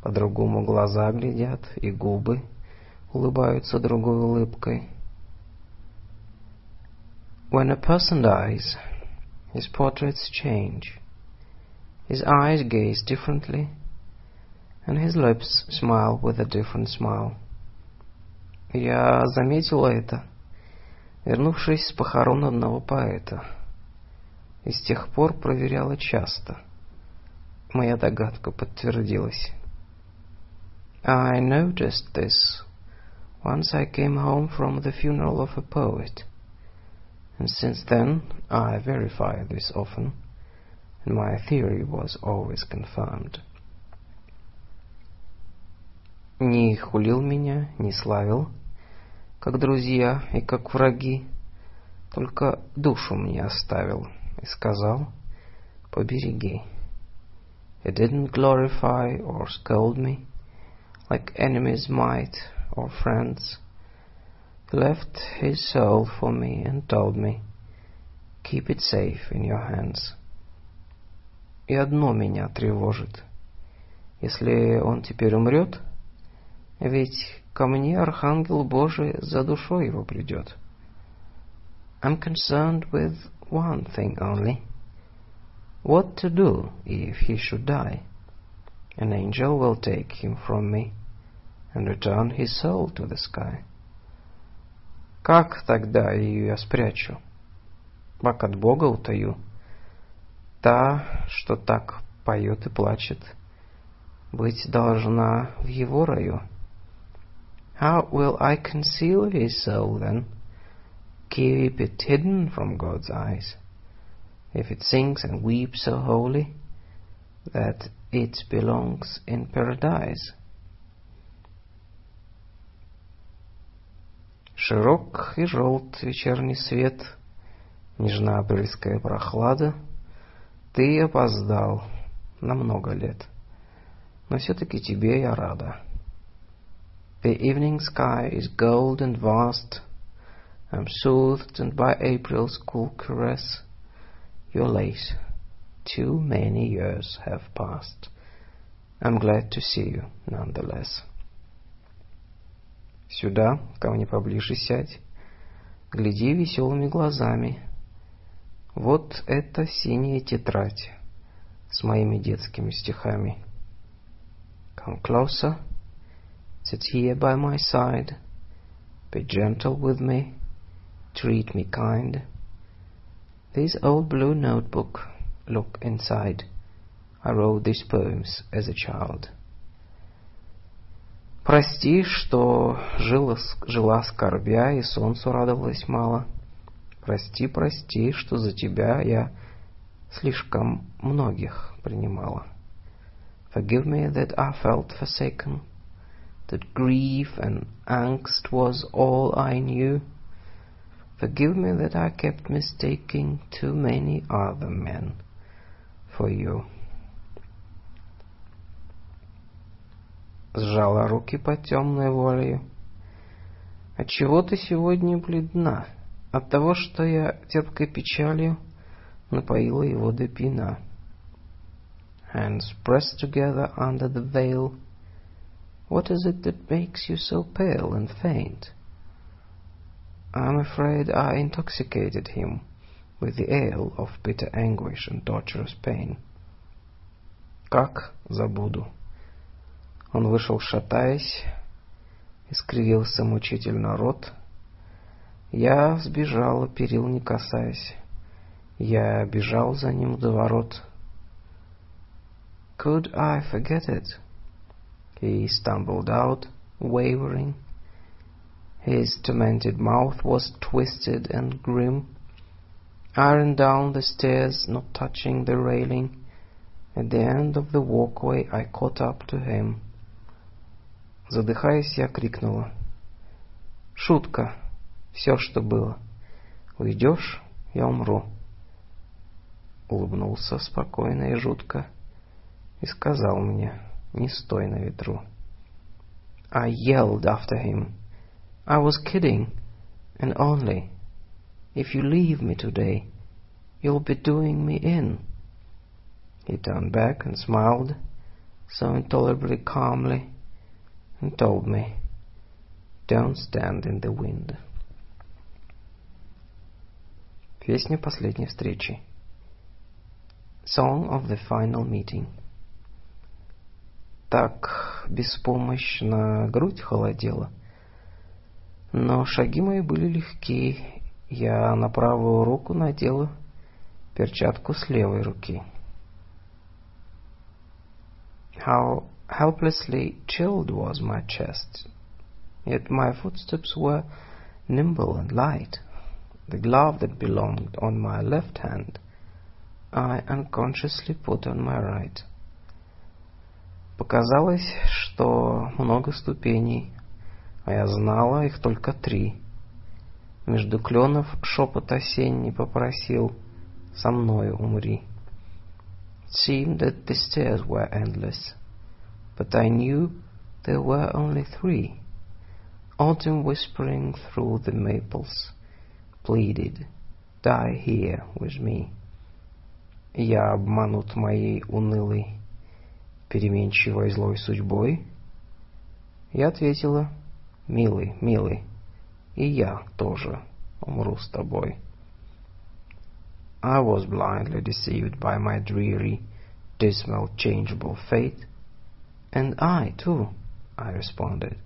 по-другому глаза глядят и губы улыбаются другой улыбкой. When a person dies, his portraits change, his eyes gaze differently, and his lips smile with a different smile. Я заметила это, вернувшись с похорон одного поэта, и с тех пор проверяла часто. Моя догадка подтвердилась. I noticed this once I came home from the funeral of a poet. And since then, I verify this often, and my theory was always confirmed. Не хулил меня, не славил, как друзья и как враги, только душу мне оставил и сказал: побереги. He didn't glorify or scold me, like enemies might or friends. Left his soul for me and told me, keep it safe in your hands. И одно меня тревожит. Если он теперь умрет, ведь ко мне Архангел Божий за душой его придет. I'm concerned with one thing only. What to do if he should die? An angel will take him from me and return his soul to the sky. Как тогда ее я спрячу? Как от Бога утаю? Та, что так поет и плачет, быть должна в его раю. How will I conceal his soul then? Keep it hidden from God's eyes. If it sings and weeps so holy, that it belongs in paradise. Широк и желт вечерний свет, нежна апрельская прохлада. Ты опоздал на много лет, но все-таки тебе я рада. The evening sky is gold and vast. I'm soothed and by April's cool caress. You're late. Too many years have passed. I'm glad to see you nonetheless. Сюда, ко мне поближе сядь, гляди веселыми глазами. Вот это синяя тетрадь с моими детскими стихами. Come closer, sit here by my side, be gentle with me, treat me kind. This old blue notebook, look inside, I wrote these poems as a child. Прости, что жила, жила скорбя, и солнцу радовалась мало. Прости, прости, что за тебя я слишком многих принимала. Forgive me that I felt forsaken, that grief and angst was all I knew. Forgive me that I kept mistaking too many other men for you. сжала руки под темной вуалью. «Отчего ты сегодня бледна?» «От того, что я терпкой печалью напоила его до пина». Hands pressed together under the veil. «What is it that makes you so pale and faint?» «I'm afraid I intoxicated him with the ale of bitter anguish and torturous pain». «Как забуду?» Он вышел, шатаясь, искривился мучительно рот. Я сбежала, перил не касаясь. Я бежал за ним до ворот. Could I forget it? He stumbled out, wavering. His tormented mouth was twisted and grim. I ran down the stairs, not touching the railing. At the end of the walkway I caught up to him. Задыхаясь, я крикнула. «Шутка! Все, что было! Уйдешь, я умру!» Улыбнулся спокойно и жутко и сказал мне: «Не стой на ветру!» I yelled after him. I was kidding, and only. If you leave me today, you'll be doing me in. He turned back and smiled so intolerably calmly and told me, "Don't stand in the wind." Песня последней встречи. Song of the final meeting. Так беспомощно грудь холодела, но шаги мои были легки. Я на правую руку надела перчатку с левой руки. How helplessly chilled was my chest, yet my footsteps were nimble and light. The glove that belonged on my left hand I unconsciously put on my right. Показалось, что много ступеней, а я знала их только три. Между кленов шепот осенний попросил: «Со мною умри». It seemed that the stairs were endless, but I knew there were only three. Autumn whispering through the maples pleaded, "Die here with me." Я обманут моей унылой, переменчивой злой судьбой. Я ответила: «Милый, милый, и я тоже умру с тобой». I was blindly deceived by my dreary, dismal, changeable fate. And I, too, I responded.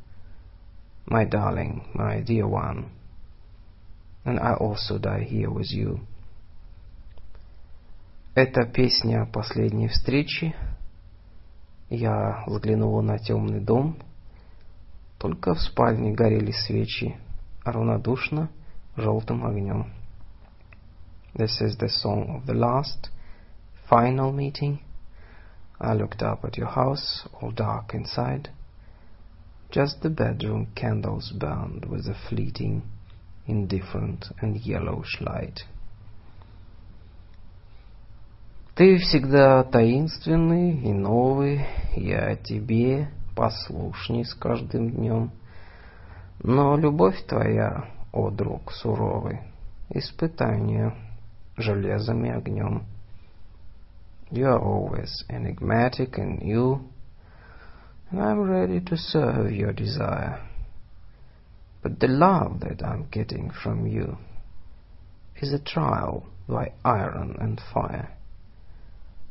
My darling, my dear one. And I also die here with you. Это песня последней встречи. Я взглянула на темный дом. Только в спальне горели свечи, равнодушно желтым огнем. This is the song of the last, final meeting. I looked up at your house, all dark inside. Just the bedroom candles burned with a fleeting, indifferent and yellowish light. Ты всегда таинственный и новый, я тебе послушней с каждым днем. Но любовь твоя, о друг суровый, испытание железом и огнем. You are always enigmatic and new, and I'm ready to serve your desire. But the love that I'm getting from you is a trial by iron and fire.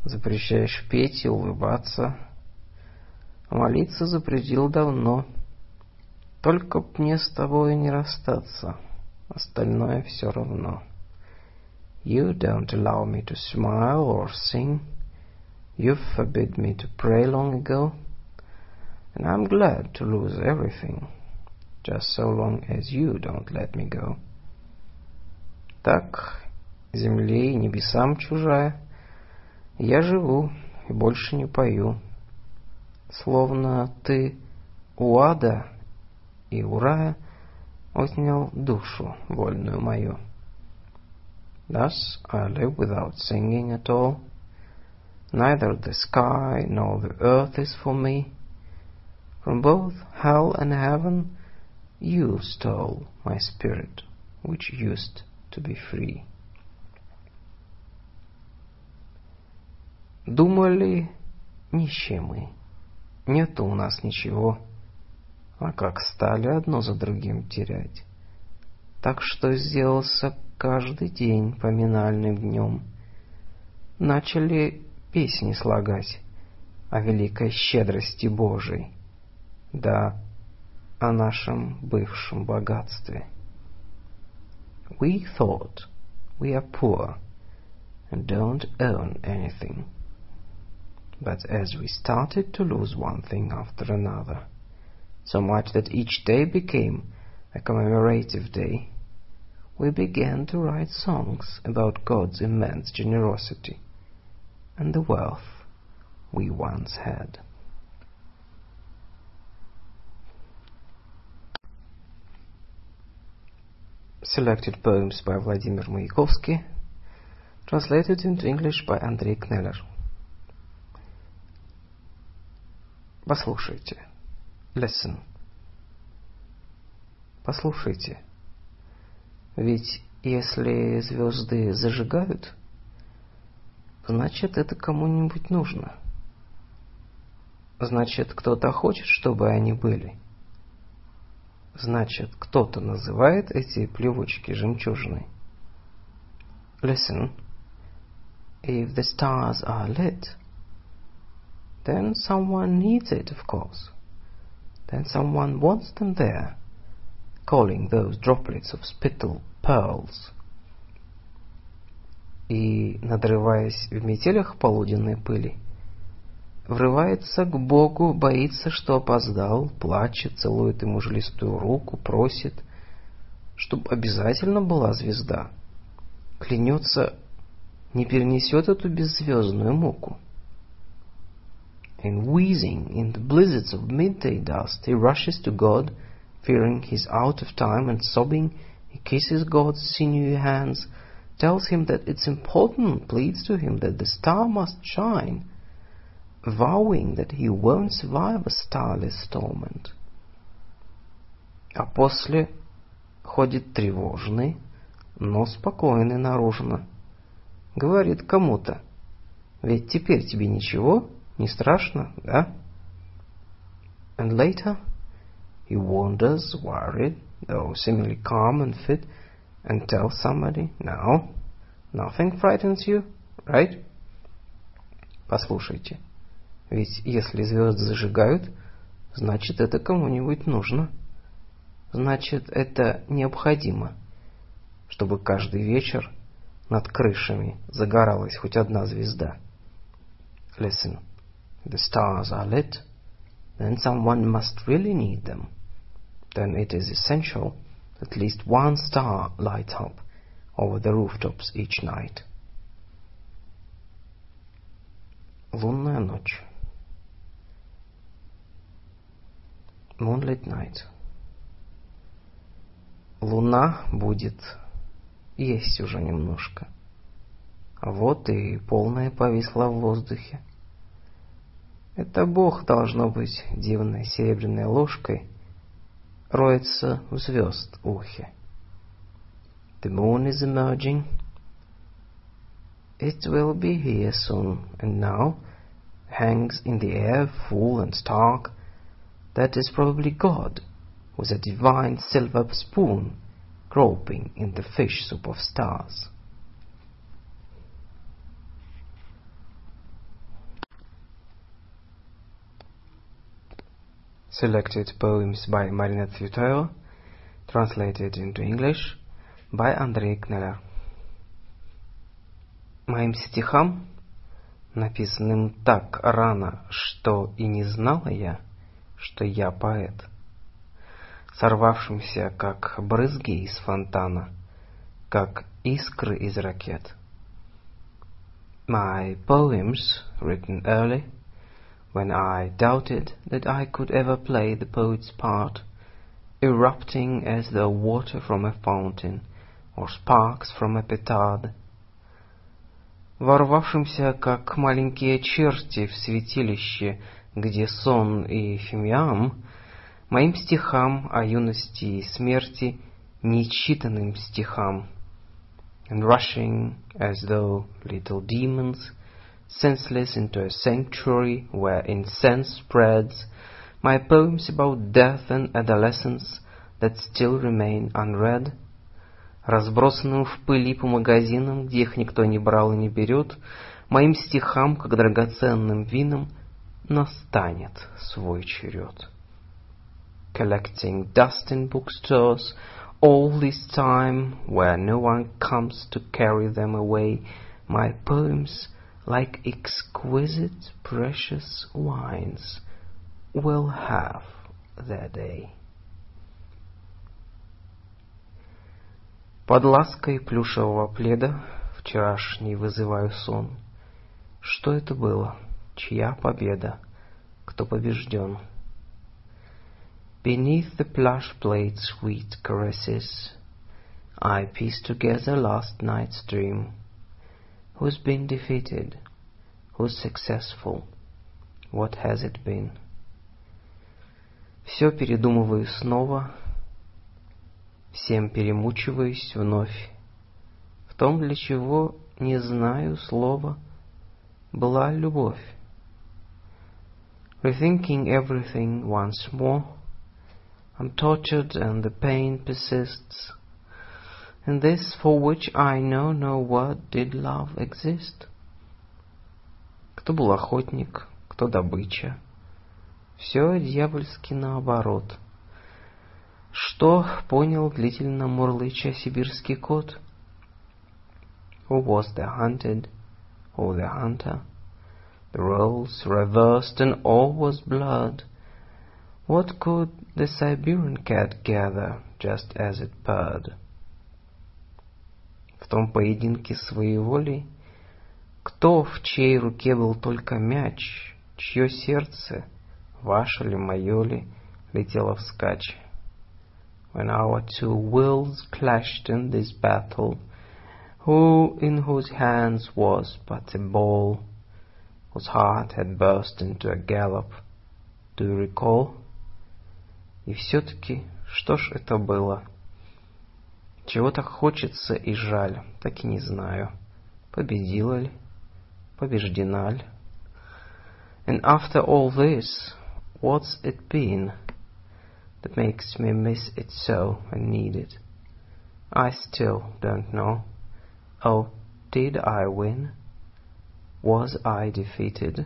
Запрещаешь петь и улыбаться, молиться запретил давно. Только б мне с тобой не расстаться, остальное все равно. You don't allow me to smile or sing. You forbid me to pray long ago. And I'm glad to lose everything, just so long as you don't let me go. Так, земле и небесам чужая, я живу и больше не пою. Словно ты у ада и у рая отнял душу вольную мою. Thus I live without singing at all. Neither the sky nor the earth is for me. From both hell and heaven you stole my spirit, which used to be free. Думали, нищие мы, нету у нас ничего, а как стали одно за другим терять, так что сделался каждый день поминальным днем. Начали песни слагать о великой щедрости Божией, да о нашем бывшем богатстве. We thought we are poor and don't own anything. But as we started to lose one thing after another, so much that each day became a commemorative day, we began to write songs about God's immense generosity and the wealth we once had. Selected poems by Vladimir Mayakovsky, translated into English by Andrei Kneller. Послушайте. Listen. Послушайте. Ведь если звезды зажигают, значит, это кому-нибудь нужно. Значит, кто-то хочет, чтобы они были. Значит, кто-то называет эти плевочки жемчужиной. Listen. If the stars are lit, then someone needs it, of course. Then someone wants them there, calling those droplets of spittle pearls. И, надрываясь в метелях полуденной пыли, врывается к Богу, боится, что опоздал, плачет, целует ему жилистую руку, просит, чтоб обязательно была звезда, клянется, не перенесет эту беззвездную муку. And wheezing in the blizzards of midday dust, he rushes to God, fearing he's out of time, and sobbing, he kisses God's sinewy hands, tells him that it's important, pleads to him that the star must shine, vowing that he won't survive a starless torment. А после ходит тревожный, но спокойный наружно. Говорит кому-то: ведь теперь тебе ничего не страшно, да? And later he wanders, worried, though seemingly calm and fit, and tells somebody: now, nothing frightens you, right? Послушайте, ведь если звезды зажигают, значит, это кому-нибудь нужно. Значит, это необходимо, чтобы каждый вечер над крышами загоралась хоть одна звезда. Listen. The stars are lit, then someone must really need them. Then it is essential at least one star lights up over the rooftops each night. Лунная ночь. Moonlit night. Луна будет есть уже немножко. Вот и полная повисла в воздухе. Это Бог, должно быть, дивной серебряной ложкой роется в звезд ухе. The moon is emerging. It will be here soon, and now hangs in the air full and stark. That is probably God, with a divine silver spoon, groping in the fish soup of stars. Selected poems by Marina Tsvetaeva, translated into English by Andrei Kneller. Моим стихам, написанным так рано, что и не знала я, что я поэт, сорвавшимся, как брызги из фонтана, как искры из ракет. My poems, written early, when I doubted that I could ever play the poet's part, erupting as though water from a fountain or sparks from a petard. ворвавшимся, как маленькие черти в святилище, где сон и фимиам, моим стихам о юности и смерти, нечитанным стихам, and rushing as though little demons, senseless into a sanctuary where incense spreads, my poems about death and adolescence that still remain unread, разбросанным в пыли по магазинам, где их никто не брал и не берет, моим стихам, как драгоценным винам, настанет свой черед. Collecting dust in bookstores all this time, where no one comes to carry them away, my poems, like exquisite precious wines, will have their day. Под лаской плюшевого пледа вчерашний вызываю сон. Что это было? Чья победа? Кто побежден? Beneath the plush plaid's sweet caresses, I pieced together last night's dream. Who's been defeated? Who's successful? What has it been? Все передумываю снова, всем перемучиваюсь вновь. В том, для чего не знаю слова, была любовь. Rethinking everything once more, I'm tortured and the pain persists. And this for which I know no word did love exist. Кто был охотник, кто добыча? Все дьявольски наоборот. Что понял длительно мурлыча сибирский кот? Who was the hunted, or the hunter? The roles reversed and all was blood. What could the Siberian cat gather just as it purred? В том поединке своей воли, кто в чьей руке был только мяч, чье сердце, ваше ли, мое ли, летело вскачь. When our two wills clashed in this battle, who in whose hands was but a ball, whose heart had burst into a gallop, do you recall? И все-таки, что ж это было? Чего так хочется и жаль, так и не знаю. Победила ли? Побеждена ли? And after all this, what's it been that makes me miss it so and need it? I still don't know. Oh, did I win? Was I defeated?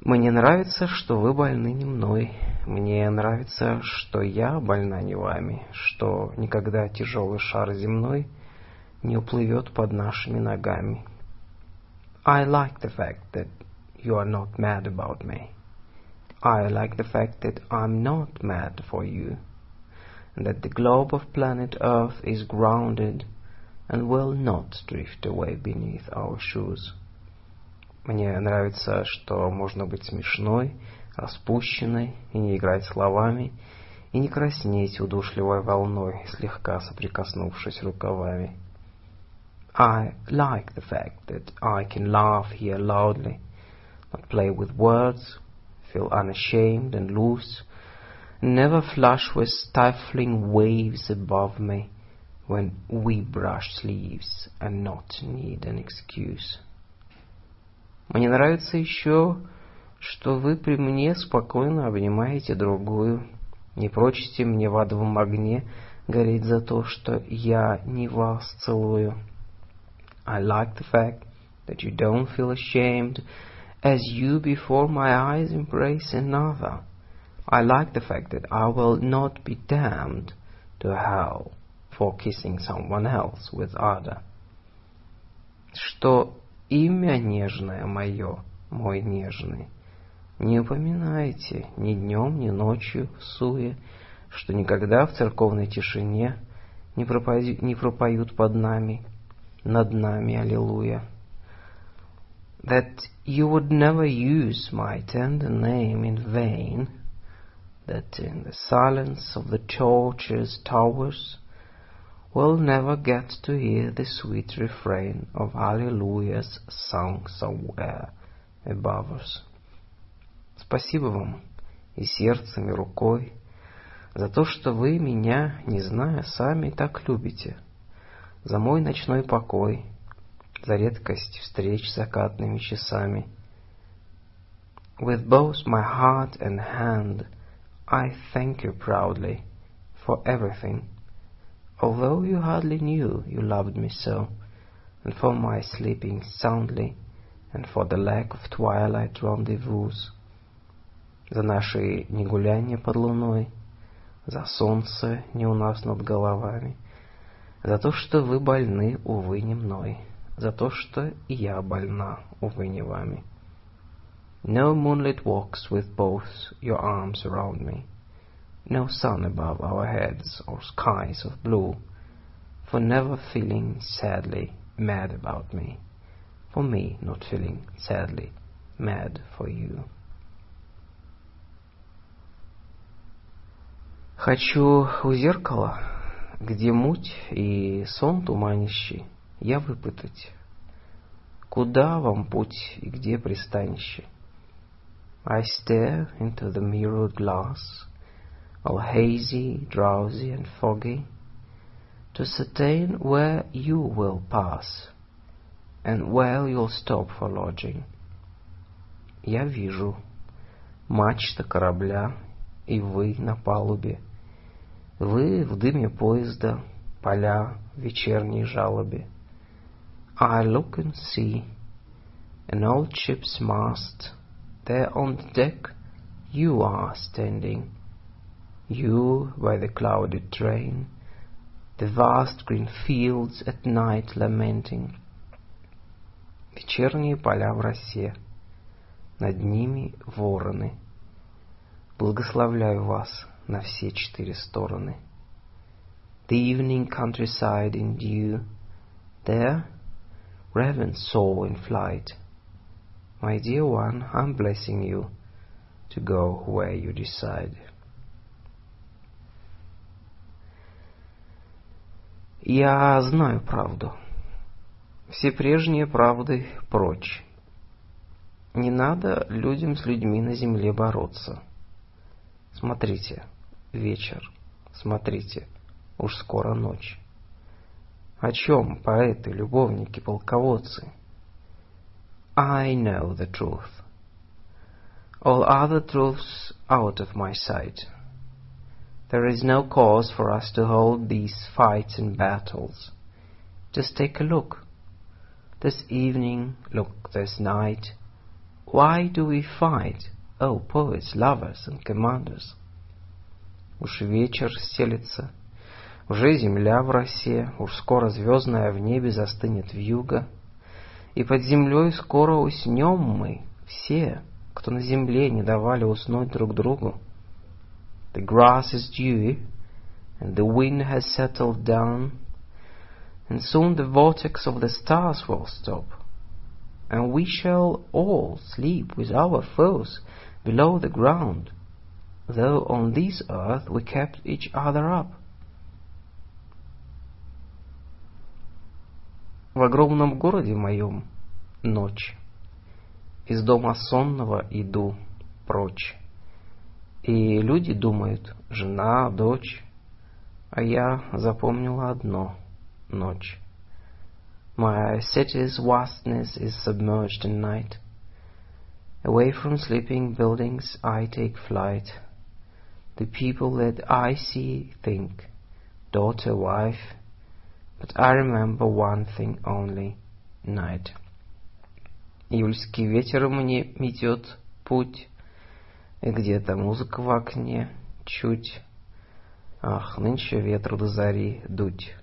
Мне нравится, что вы больны не мной. Мне нравится, что я больна не вами, что никогда тяжелый шар земной не уплывет под нашими ногами. I like the fact that you are not mad about me. I like the fact that I'm not mad for you, and that the globe of planet Earth is grounded and will not drift away beneath our shoes. Мне нравится, что можно быть смешной, распущенной и не играть словами, и не краснеть удушливой волной, слегка соприкоснувшись рукавами. I like the fact that I can laugh here loudly, not play with words, feel unashamed and loose, and never flush with stifling waves above me when we brush sleeves and not need an excuse. Мне нравится еще, что вы при мне спокойно обнимаете другую, не прочите мне в адовом огне гореть за то, что я не вас целую. I like the fact that you don't feel ashamed as you before my eyes embrace another. I like the fact that I will not be damned to hell for kissing someone else with ardor. Что имя нежное мое, мой нежный, не упоминайте ни днем, ни ночью в суе, что никогда в церковной тишине не, пропози, не пропоют под нами, над нами аллилуйя. That you would never use my tender name in vain, that in the silence of the church's towers will never get to hear the sweet refrain of Hallelujahs sung somewhere above us. Спасибо вам и сердцем, и рукой за то, что вы меня, не зная, сами так любите, за мой ночной покой, за редкость встреч с закатными часами. With both my heart and hand, I thank you proudly for everything, although you hardly knew you loved me so, and for my sleeping soundly, and for the lack of twilight rendezvous, за наши негуляния под луной, за солнце не у нас над головами, за то, что вы больны, увы, не мной, за то, что и я больна, увы, не вами. No moonlit walks with both your arms around me, no sun above our heads or skies of blue, for never feeling sadly mad about me, for me not feeling sadly mad for you. Хочу у зеркала, где муть и сон туманище, я выпытать, куда вам путь и где пристанище. I stare into the mirrored glass, all hazy, drowsy and foggy, to ascertain where you will pass and where you'll stop for lodging. Я вижу мачта корабля, и вы на палубе, вы в дыме поезда, поля в вечерней жалобе. I look and see an old ship's mast. There on the deck you are standing, you by the clouded train, the vast green fields at night lamenting. Вечерние поля в росе, над ними вороны. Благословляю вас на все четыре стороны. The evening countryside in dew, there ravens soar in flight. My dear one, I'm blessing you to go where you decide. Я знаю правду. Все прежние правды прочь. Не надо людям с людьми на земле бороться. Смотрите, вечер, смотрите, уж скоро ночь. О чем поэты, любовники, полководцы? I know the truth. All other truths out of my sight. There is no cause for us to hold these fights and battles. Just take a look. This evening, look this night. Why do we fight, oh poets, lovers and commanders? Уж вечер стелится, уже земля в росе, уж скоро звездная в небе застынет вьюга. И под землей скоро уснем мы, все, кто на земле не давали уснуть друг другу. The grass is dewy, and the wind has settled down, and soon the vortex of the stars will stop, and we shall all sleep with our foes below the ground, though on this earth we kept each other up. В огромном городе моем ночь, из дома сонного иду прочь, и люди думают, жена, дочь, а я запомнила одно — ночь. My city's vastness is submerged in night. Away from sleeping buildings I take flight. The people that I see think, daughter, wife, but I remember one thing only, night. Июльский ветер мне метет путь, и где-то музыка в окне чуть. Ах, нынче ветру до зари дуть,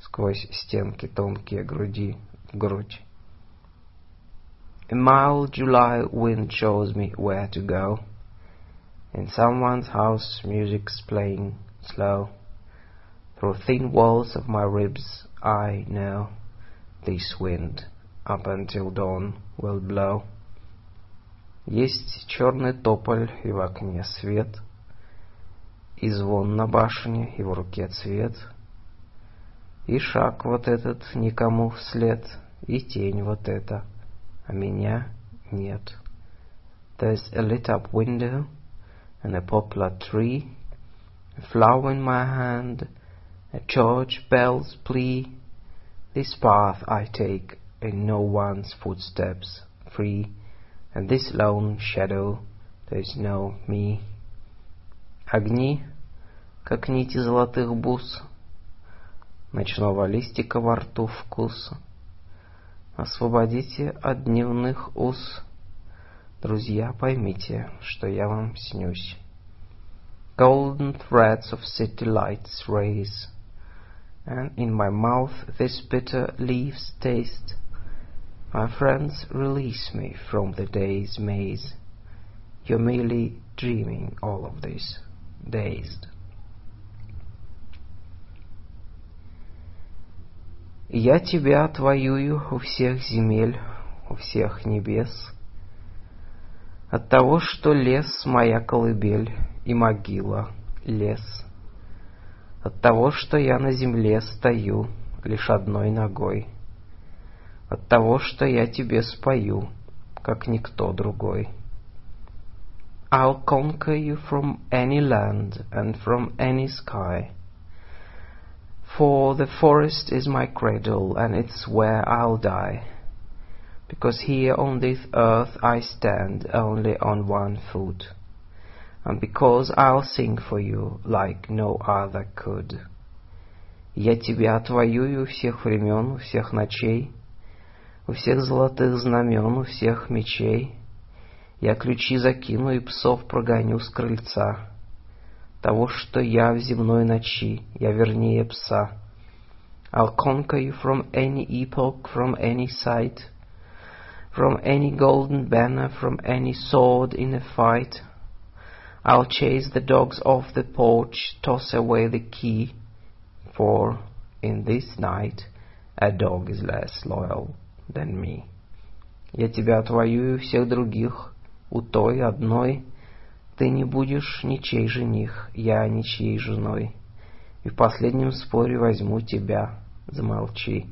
сквозь стенки тонкие груди в грудь. A mild July wind shows me where to go. In someone's house music's playing slow. Through thin walls of my ribs I know this wind up until dawn will blow. Есть черный тополь, и в окне свет, и звон на башне, и в руке цвет. и шаг вот этот никому вслед, и тень вот эта, а меня нет. There's a lit-up window and a poplar tree, a flower in my hand, a church bell's plea. This path I take in no one's footsteps free, and this lone shadow, there's no me. Огни, как нити золотых бус, ночного листика во рту вкус. Освободите от дневных уз, друзья, поймите, что я вам снюсь. Golden threads of city lights race, and in my mouth this bitter leaves taste. My friends, release me from the day's maze. You're merely dreaming all of this, dazed. Я тебя отвоюю у всех земель, у всех небес, от того, что лес моя колыбель и могила лес, от того, что я на земле стою лишь одной ногой, от того, что я тебе спою, как никто другой. I'll conquer you from any land and from any sky, for the forest is my cradle, and it's where I'll die. Because here on this earth I stand only on one foot, and because I'll sing for you like no other could. Я тебя отвоюю у всех времен, у всех ночей, у всех золотых знамен, у всех мечей. Я ключи закину и псов прогоню с крыльца. Того, что я в земной ночи, я вернее пса. I'll conquer you from any epoch, from any sight, from any golden banner, from any sword in a fight. I'll chase the dogs off the porch, toss away the key, for in this night a dog is less loyal than me. Я тебя отвоюю всех других, у той одной. Ты не будешь ничей жених, я ничьей женой. И в последнем споре возьму тебя, замолчи,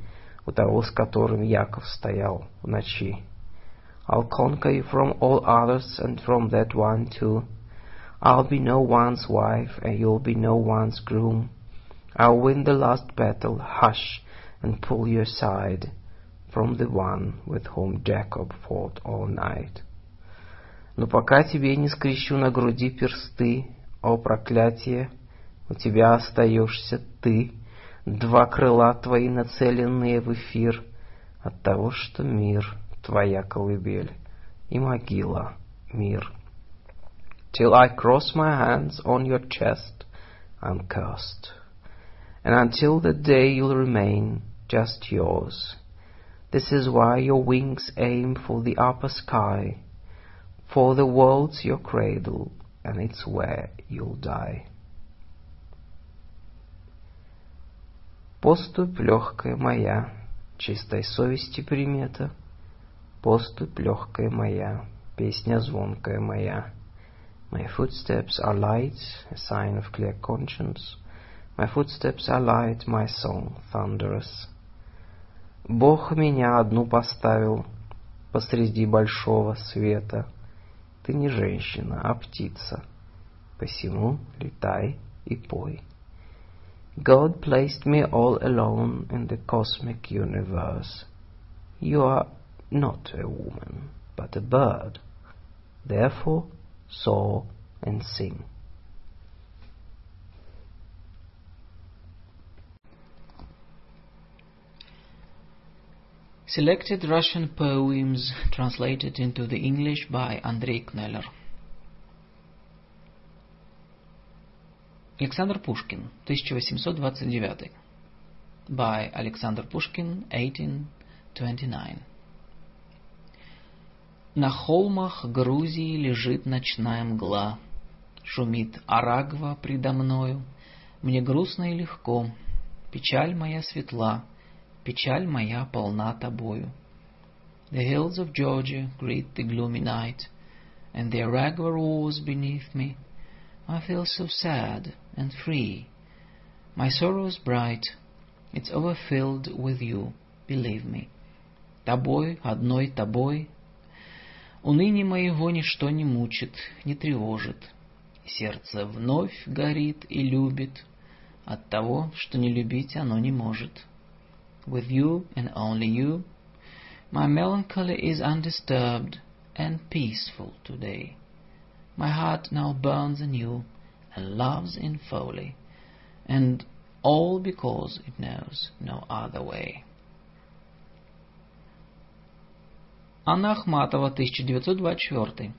у того, с которым Яков стоял в ночи. I'll conquer you from all others and from that one too. I'll be no one's wife and you'll be no one's groom. I'll win the last battle, hush, and pull you aside from the one with whom Jacob fought all night. Но пока тебе не скрещу на груди персты, о проклятие, у тебя остаешься ты, два крыла твои нацеленные в эфир, от того, что мир твоя колыбель и могила мир. Till I cross my hands on your chest, I'm cursed, and until the day you'll remain just yours. This is why your wings aim for the upper sky, for the world's your cradle, and it's where you'll die. Поступь легкая моя, чистой совести примета. Поступь легкая моя, песня звонкая моя. My footsteps are light, a sign of clear conscience. My footsteps are light, my song thunderous. Бог меня одну поставил посреди большого света. Ты не женщина, а птица, посему летай и пой. God placed me all alone in the cosmic universe. You are not a woman, but a bird. Therefore, soar and sing. Selected Russian poems translated into the English by Andrei Kneller. Alexander Pushkin, eighteen twenty-nine. By Alexander Pushkin, eighteen twenty-nine. На холмах Грузии лежит ночная мгла. Шумит Арагва предо мною. Мне грустно и легко. Печаль моя светла. Печаль моя полна тобою. The hills of Georgia greet the gloomy night, and the Aragva roars beneath me. I feel so sad and free. My sorrow is bright, It's overfilled with you, believe me. Тобой, одной тобой. Уныние моего ничто не мучит, не тревожит. Сердце вновь горит и любит от того, что не любить оно не может. With you and only you, my melancholy is undisturbed and peaceful today. My heart now burns anew and loves in folly, and all because it knows no other way. Анна Ахматова, тысяча девятьсот двадцать четыре.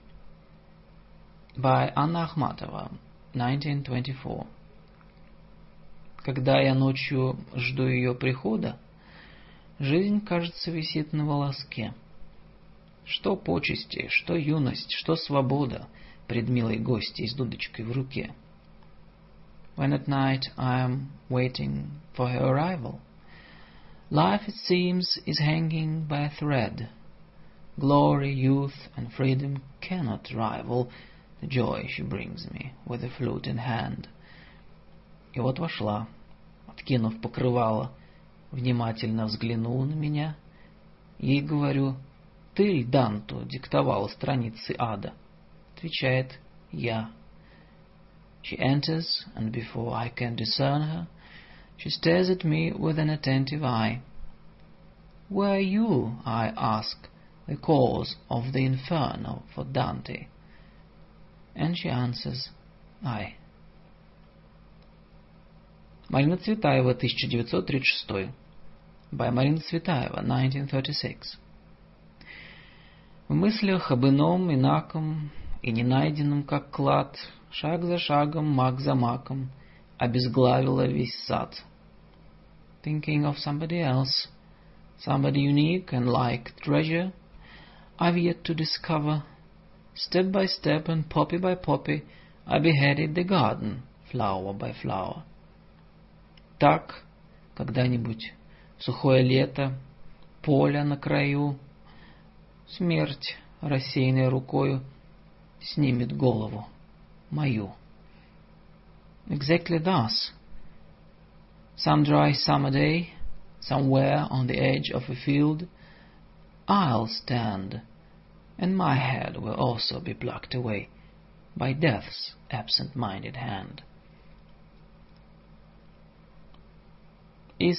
By Anna Akhmatova, nineteen twenty-four. Когда я ночью жду ее прихода, жизнь, кажется, висит на волоске. Что почести, что юность, что свобода пред милой гостьей с дудочкой в руке. When at night I am waiting for her arrival, life, it seems, is hanging by a thread. Glory, youth, and freedom cannot rival the joy she brings me with a flute in hand. И вот вошла, откинув покрывало, внимательно взглянула на меня. Ей говорю: ты ль, Данту, диктовала страницы ада? Отвечает: я. She enters, and before I can discern her, she stares at me with an attentive eye. Were you, I ask, the cause of the inferno for Dante? And she answers, I. Марина Цветаева, тысяча девятьсот тридцать шесть. By Marina Tsvetaeva, nineteen thirty-six. В мыслях об ином, инаком и ненайденном, как клад, шаг за шагом, мак за маком, обезглавила весь сад. Thinking of somebody else, somebody unique and like treasure, I've yet to discover. Step by step and poppy by poppy, I beheaded the garden, flower by flower. Так, когда-нибудь, сухое лето, поле на краю, смерть, рассеянной рукою, снимет голову мою. Exactly thus. Some dry summer day, somewhere on the edge of a field, I'll stand, and my head will also be plucked away by death's absent-minded hand. Из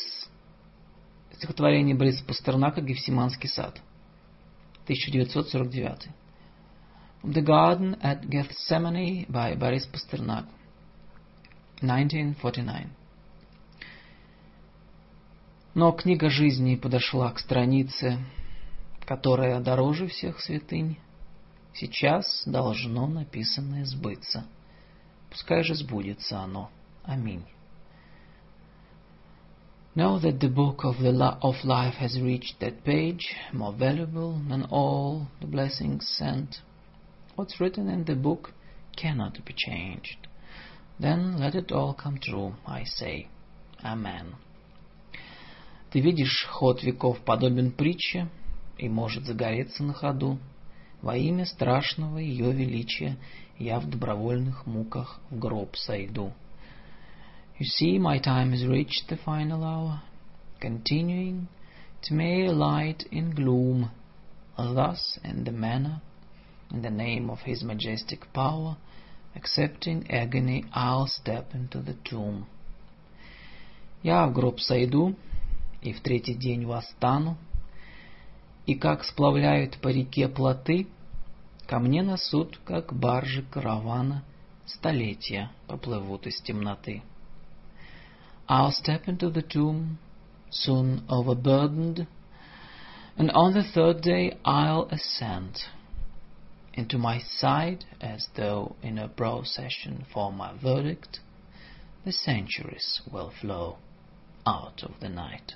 стихотворения Бориса Пастернака «Гефсиманский сад», тысяча девятьсот сорок девять. From the Garden at Gethsemane by Boris Pasternak, nineteen forty-nine. Но книга жизни подошла к странице, которая дороже всех святынь. Сейчас должно написанное сбыться. Пускай же сбудется оно. Аминь. Now that the book of the la- of life has reached that page, more valuable than all the blessings sent, what's written in the book cannot be changed. Then let it all come true, I say. Amen. Ты видишь, ход веков подобен притче и может загореться на ходу. Во имя страшного ее величия я в добровольных муках в гроб сойду. You see, my time has reached the final hour, continuing to may light in gloom, thus in the manner, in the name of his majestic power, accepting agony, I'll step into the tomb. Я в гроб сойду и в третий день восстану, и как сплавляют по реке плоты, ко мне на суд, как баржи каравана, столетия поплывут из темноты. I'll step into the tomb, soon overburdened, and on the third day I'll ascend. Into my side, as though in a procession for my verdict, the centuries will flow out of the night.